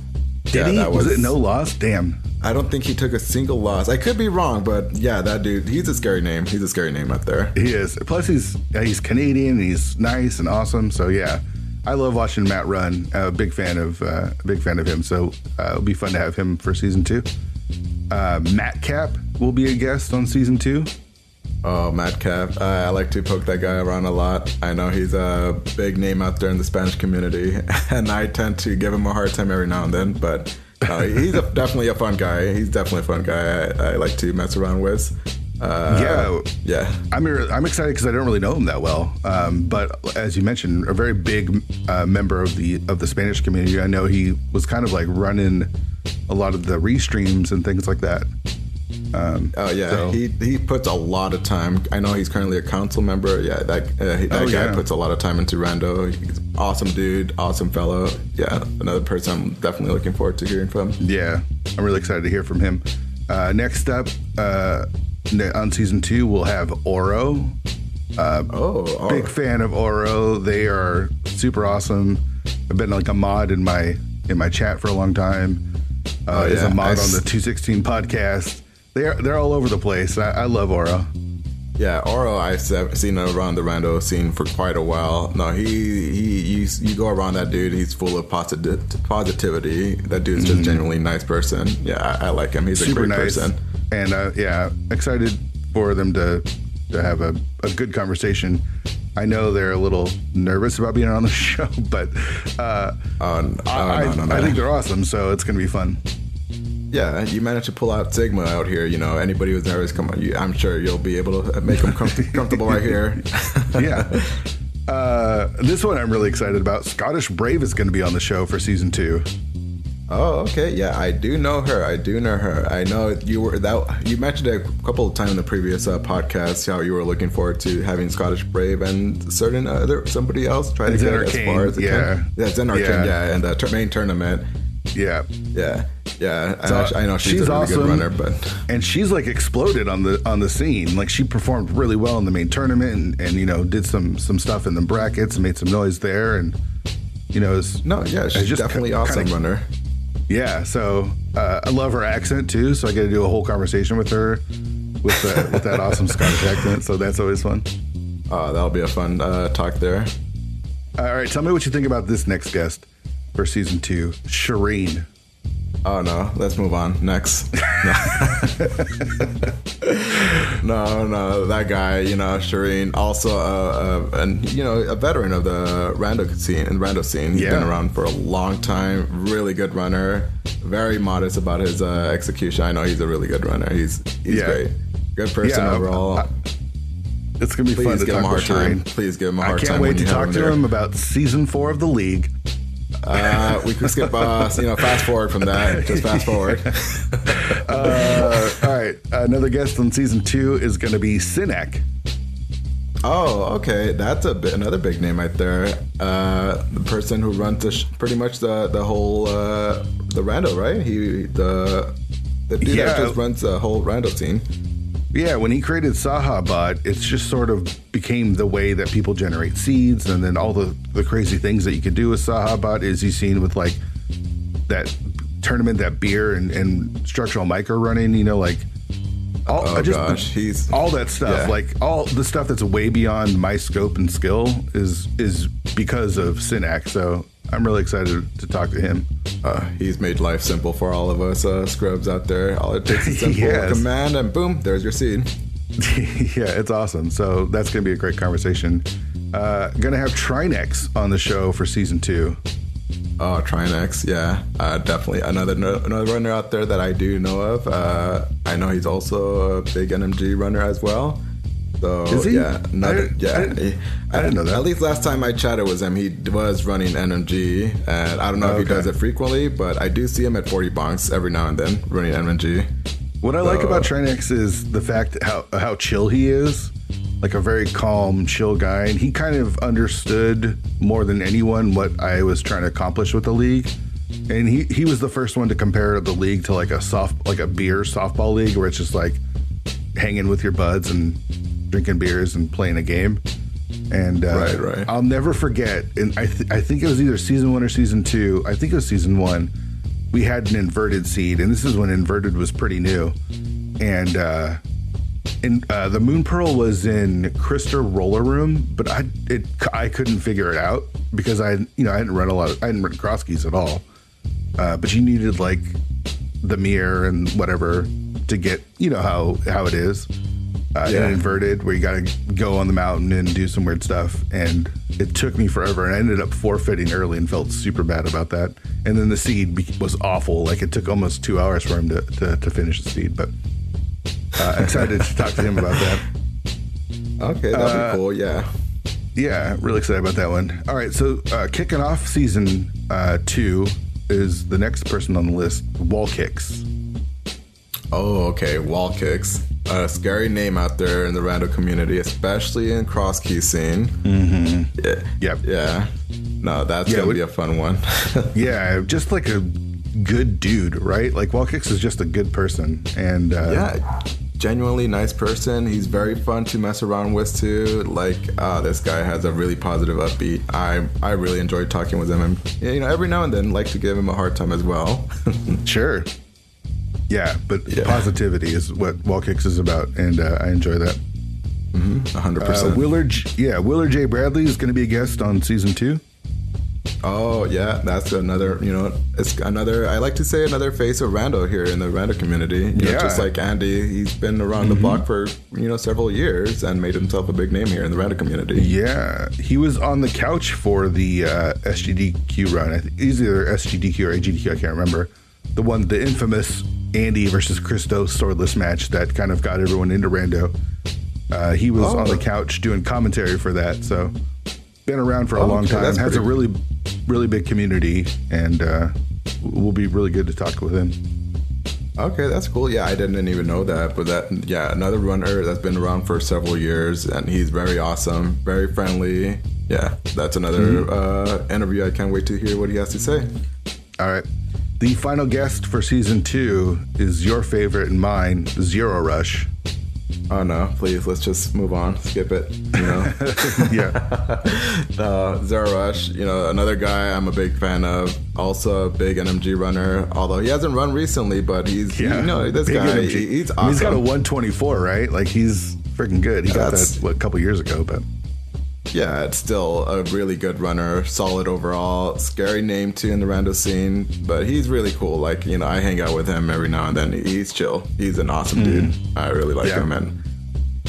Did he? Was it no loss? Damn. I don't think he took a single loss. I could be wrong, but yeah, that dude, he's a scary name. He's a scary name up there. He is. Plus, he's Canadian. And he's nice and awesome. So yeah, I love watching Matt run. Big fan of him. So it'll be fun to have him for season 2. Matt Cap will be a guest on season 2. Oh, Matt Cap. I like to poke that guy around a lot. I know he's a big name out there in the Spanish community, and I tend to give him a hard time every now and then, but he's definitely a fun guy. He's definitely a fun guy I like to mess around with. Yeah. I'm excited because I don't really know him that well, but as you mentioned, a very big member of the Spanish community. I know he was kind of like running a lot of the restreams and things like that. He puts a lot of time. I know he's currently a council member. Yeah, that guy puts a lot of time into Rando. He's awesome dude, awesome fellow. Yeah, another person I'm definitely looking forward to hearing from. Yeah, I'm really excited to hear from him. Next up, on season 2, we'll have Oro. Big fan of Oro. They are super awesome. I've been like a mod in my chat for a long time. Is a mod on the 216 podcast. They're all over the place. I love Oro. Yeah, Oro, I've seen around the rando scene for quite a while. No, you go around that dude, he's full of positivity. That dude's just genuinely nice person. Yeah, I like him. He's super a great nice person. And excited for them to have a good conversation. I know they're a little nervous about being on the show, but no. I think they're awesome, so it's going to be fun. Yeah, you managed to pull out Sigma out here. You know, anybody who's nervous, come on. I'm sure you'll be able to make them comfortable right here. Yeah. This one I'm really excited about. Scottish Brave is going to be on the show for season 2. Oh, okay. Yeah, I do know her. I know you mentioned it a couple of times in the previous podcast how you were looking forward to having Scottish Brave and certain other somebody else try to get as far as it can. Yeah, Zen Arcane. Yeah, and the main tournament. Yeah, yeah, yeah. So I know she's a really awesome, good runner, and she's like exploded on the scene. Like she performed really well in the main tournament, and you know did some stuff in the brackets and made some noise there, and you know she's just definitely awesome runner. Yeah, so I love her accent too. So I get to do a whole conversation with her with that awesome Scottish accent. So that's always fun. That'll be a fun talk there. All right, tell me what you think about this next guest for season 2, Shireen. Oh no, let's move on. Next. No, that guy, you know, Shireen, also a veteran of the rando scene. He's been around for a long time. Really good runner. Very modest about his execution. I know he's a really good runner. He's great. Good person overall. It's gonna be fun to talk to Shireen. Please give him a hard time. I can't wait to talk to him about season 4 of the league. We can skip fast forward from that. Just fast forward. All right, another guest on season 2 is going to be Sinek. Oh, okay, that's another big name right there. The person who runs pretty much the whole the rando, right? The dude that just runs the whole rando scene. Yeah, when he created Sahabot, it's just sort of became the way that people generate seeds, and then all the crazy things that you could do with Sahabot is you seen with like that tournament, that beer and structural micro running, you know, like all that stuff, like all the stuff that's way beyond my scope and skill is because of Synac. So I'm really excited to talk to him. He's made life simple for all of us scrubs out there. All it takes is simple command, and boom, there's your seed. Yeah, it's awesome. So that's going to be a great conversation. Going to have Trinex on the show for season 2. Oh, Trinex, yeah. Definitely another runner out there that I do know of. I know he's also a big NMG runner as well. So, is he? Yeah, I didn't know that. At least last time I chatted with him, he was running NMG, and I don't know if he does it frequently, but I do see him at 40 bonks every now and then running NMG. What I like about Trinex is the fact how chill he is, like a very calm, chill guy, and he kind of understood more than anyone what I was trying to accomplish with the league. And he was the first one to compare the league to like a beer softball league where it's just like hanging with your buds and drinking beers and playing a game, and right. I'll never forget. And I think it was either season 1 or season 2. I think it was season 1. we had an inverted seed, and this is when inverted was pretty new. And the Moon Pearl was in Krister Roller Room, but I couldn't figure it out because I hadn't run I hadn't run Crosskeys at all. But you needed like the mirror and whatever to get, you know, how it is. And inverted, where you got to go on the mountain and do some weird stuff. And it took me forever, and I ended up forfeiting early and felt super bad about that. And then the seed was awful. Like, it took almost 2 hours for him to finish the seed. But I'm excited to talk to him about that. Okay, that'll be cool, yeah. Yeah, really excited about that one. All right, so kicking off season 2 is the next person on the list, Wall Kicks. Oh, okay, Wall Kicks. A scary name out there in the rando community, especially in Crosskey scene. Mm-hmm. Yeah. Yep. Yeah. No, that's going to be a fun one. Yeah, just like a good dude, right? Like, Wallkicks is just a good person. And genuinely nice person. He's very fun to mess around with, too. Like, this guy has a really positive upbeat. I really enjoyed talking with him. And, you know, every now and then, like to give him a hard time as well. Sure. Yeah, but positivity is what Wall Kicks is about, and I enjoy that. Mm-hmm, 100%. Willard J. Bradley is going to be a guest on season 2. Oh, yeah, that's another, you know, it's another, I like to say another face of rando here in the rando community. You know, just like Andy, he's been around the block for, you know, several years and made himself a big name here in the rando community. Yeah, he was on the couch for the SGDQ run. I think he's either SGDQ or AGDQ, I can't remember. The infamous Andy versus Christo swordless match that kind of got everyone into rando. He was on the couch doing commentary for that, so been around for a long time. Has a really, really big community, and will be really good to talk with him. Okay, that's cool. Yeah, I didn't even know that, but another runner that's been around for several years, and he's very awesome, very friendly. Yeah, that's another interview. I can't wait to hear what he has to say. All right. The final guest for season 2 is your favorite and mine, Zero Rush. Oh no, please, let's just move on, skip it, you know? Zero Rush, you know, another guy I'm a big fan of, also a big NMG runner, although he hasn't run recently, but he's, you know, this big guy, he's awesome. He's got a 124, right? Like, he's freaking good. He got that, a couple years ago, but... Yeah, it's still a really good runner, solid overall, scary name too in the rando scene, but he's really cool. Like, you know, I hang out with him every now and then. He's chill. He's an awesome dude. I really like him. And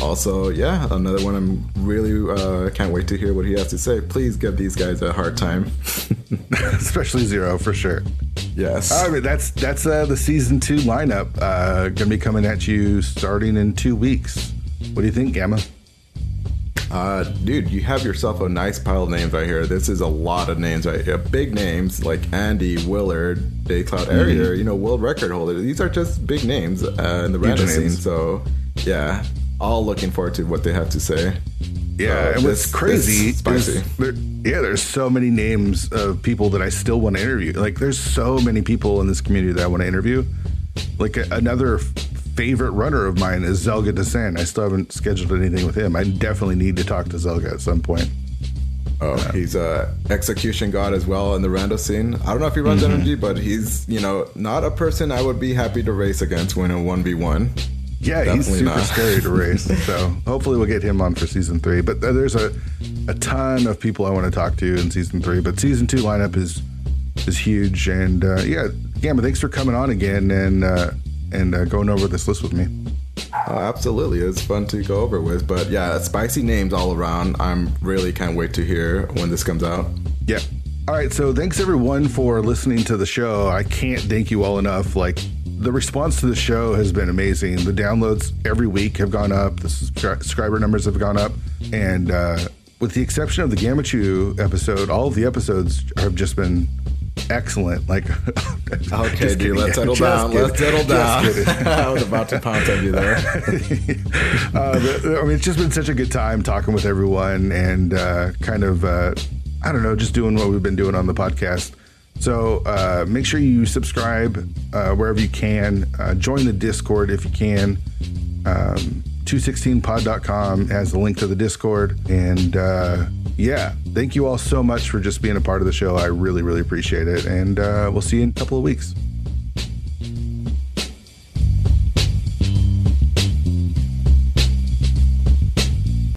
also, another one I'm really can't wait to hear what he has to say. Please give these guys a hard time. Especially Zero, for sure. Yes. All right, that's the season 2 lineup. Going to be coming at you starting in 2 weeks. What do you think, Gamma? Dude, you have yourself a nice pile of names right here. This is a lot of names right here. Big names like Andy, Willard, Days Cloud, Arier, you know, world record holder. These are just big names in the random scene. So, yeah, all looking forward to what they have to say. Yeah, and what's crazy is there's so many names of people that I still want to interview. Like, there's so many people in this community that I want to interview. Like, another favorite runner of mine is Zelga Desan. I still haven't scheduled anything with him. I definitely need to talk to Zelga at some point. Oh, he's a execution god as well in the rando scene. I don't know if he runs energy, but he's, you know, not a person I would be happy to race against when a 1v1. Yeah, definitely he's super scary to race. So hopefully we'll get him on for season 3. But there's a ton of people I want to talk to in season 3. But season 2 lineup is huge. And Gamma, thanks for coming on again and going over this list with me. Absolutely. It's fun to go over with. But yeah, spicy names all around. I'm really can't wait to hear when this comes out. Yeah. All right. So thanks everyone for listening to the show. I can't thank you all enough. Like, the response to the show has been amazing. The downloads every week have gone up. The subscriber numbers have gone up. And with the exception of the Gamachu episode, all of the episodes have just been excellent. Like, okay, dude, let's settle down. Let's settle down. I was about to pounce on you there. I mean, it's just been such a good time talking with everyone and just doing what we've been doing on the podcast. So make sure you subscribe wherever you can. Join the Discord if you can. 216pod.com has the link to the Discord. And thank you all so much for just being a part of the show. I really, really appreciate it. And we'll see you in a couple of weeks.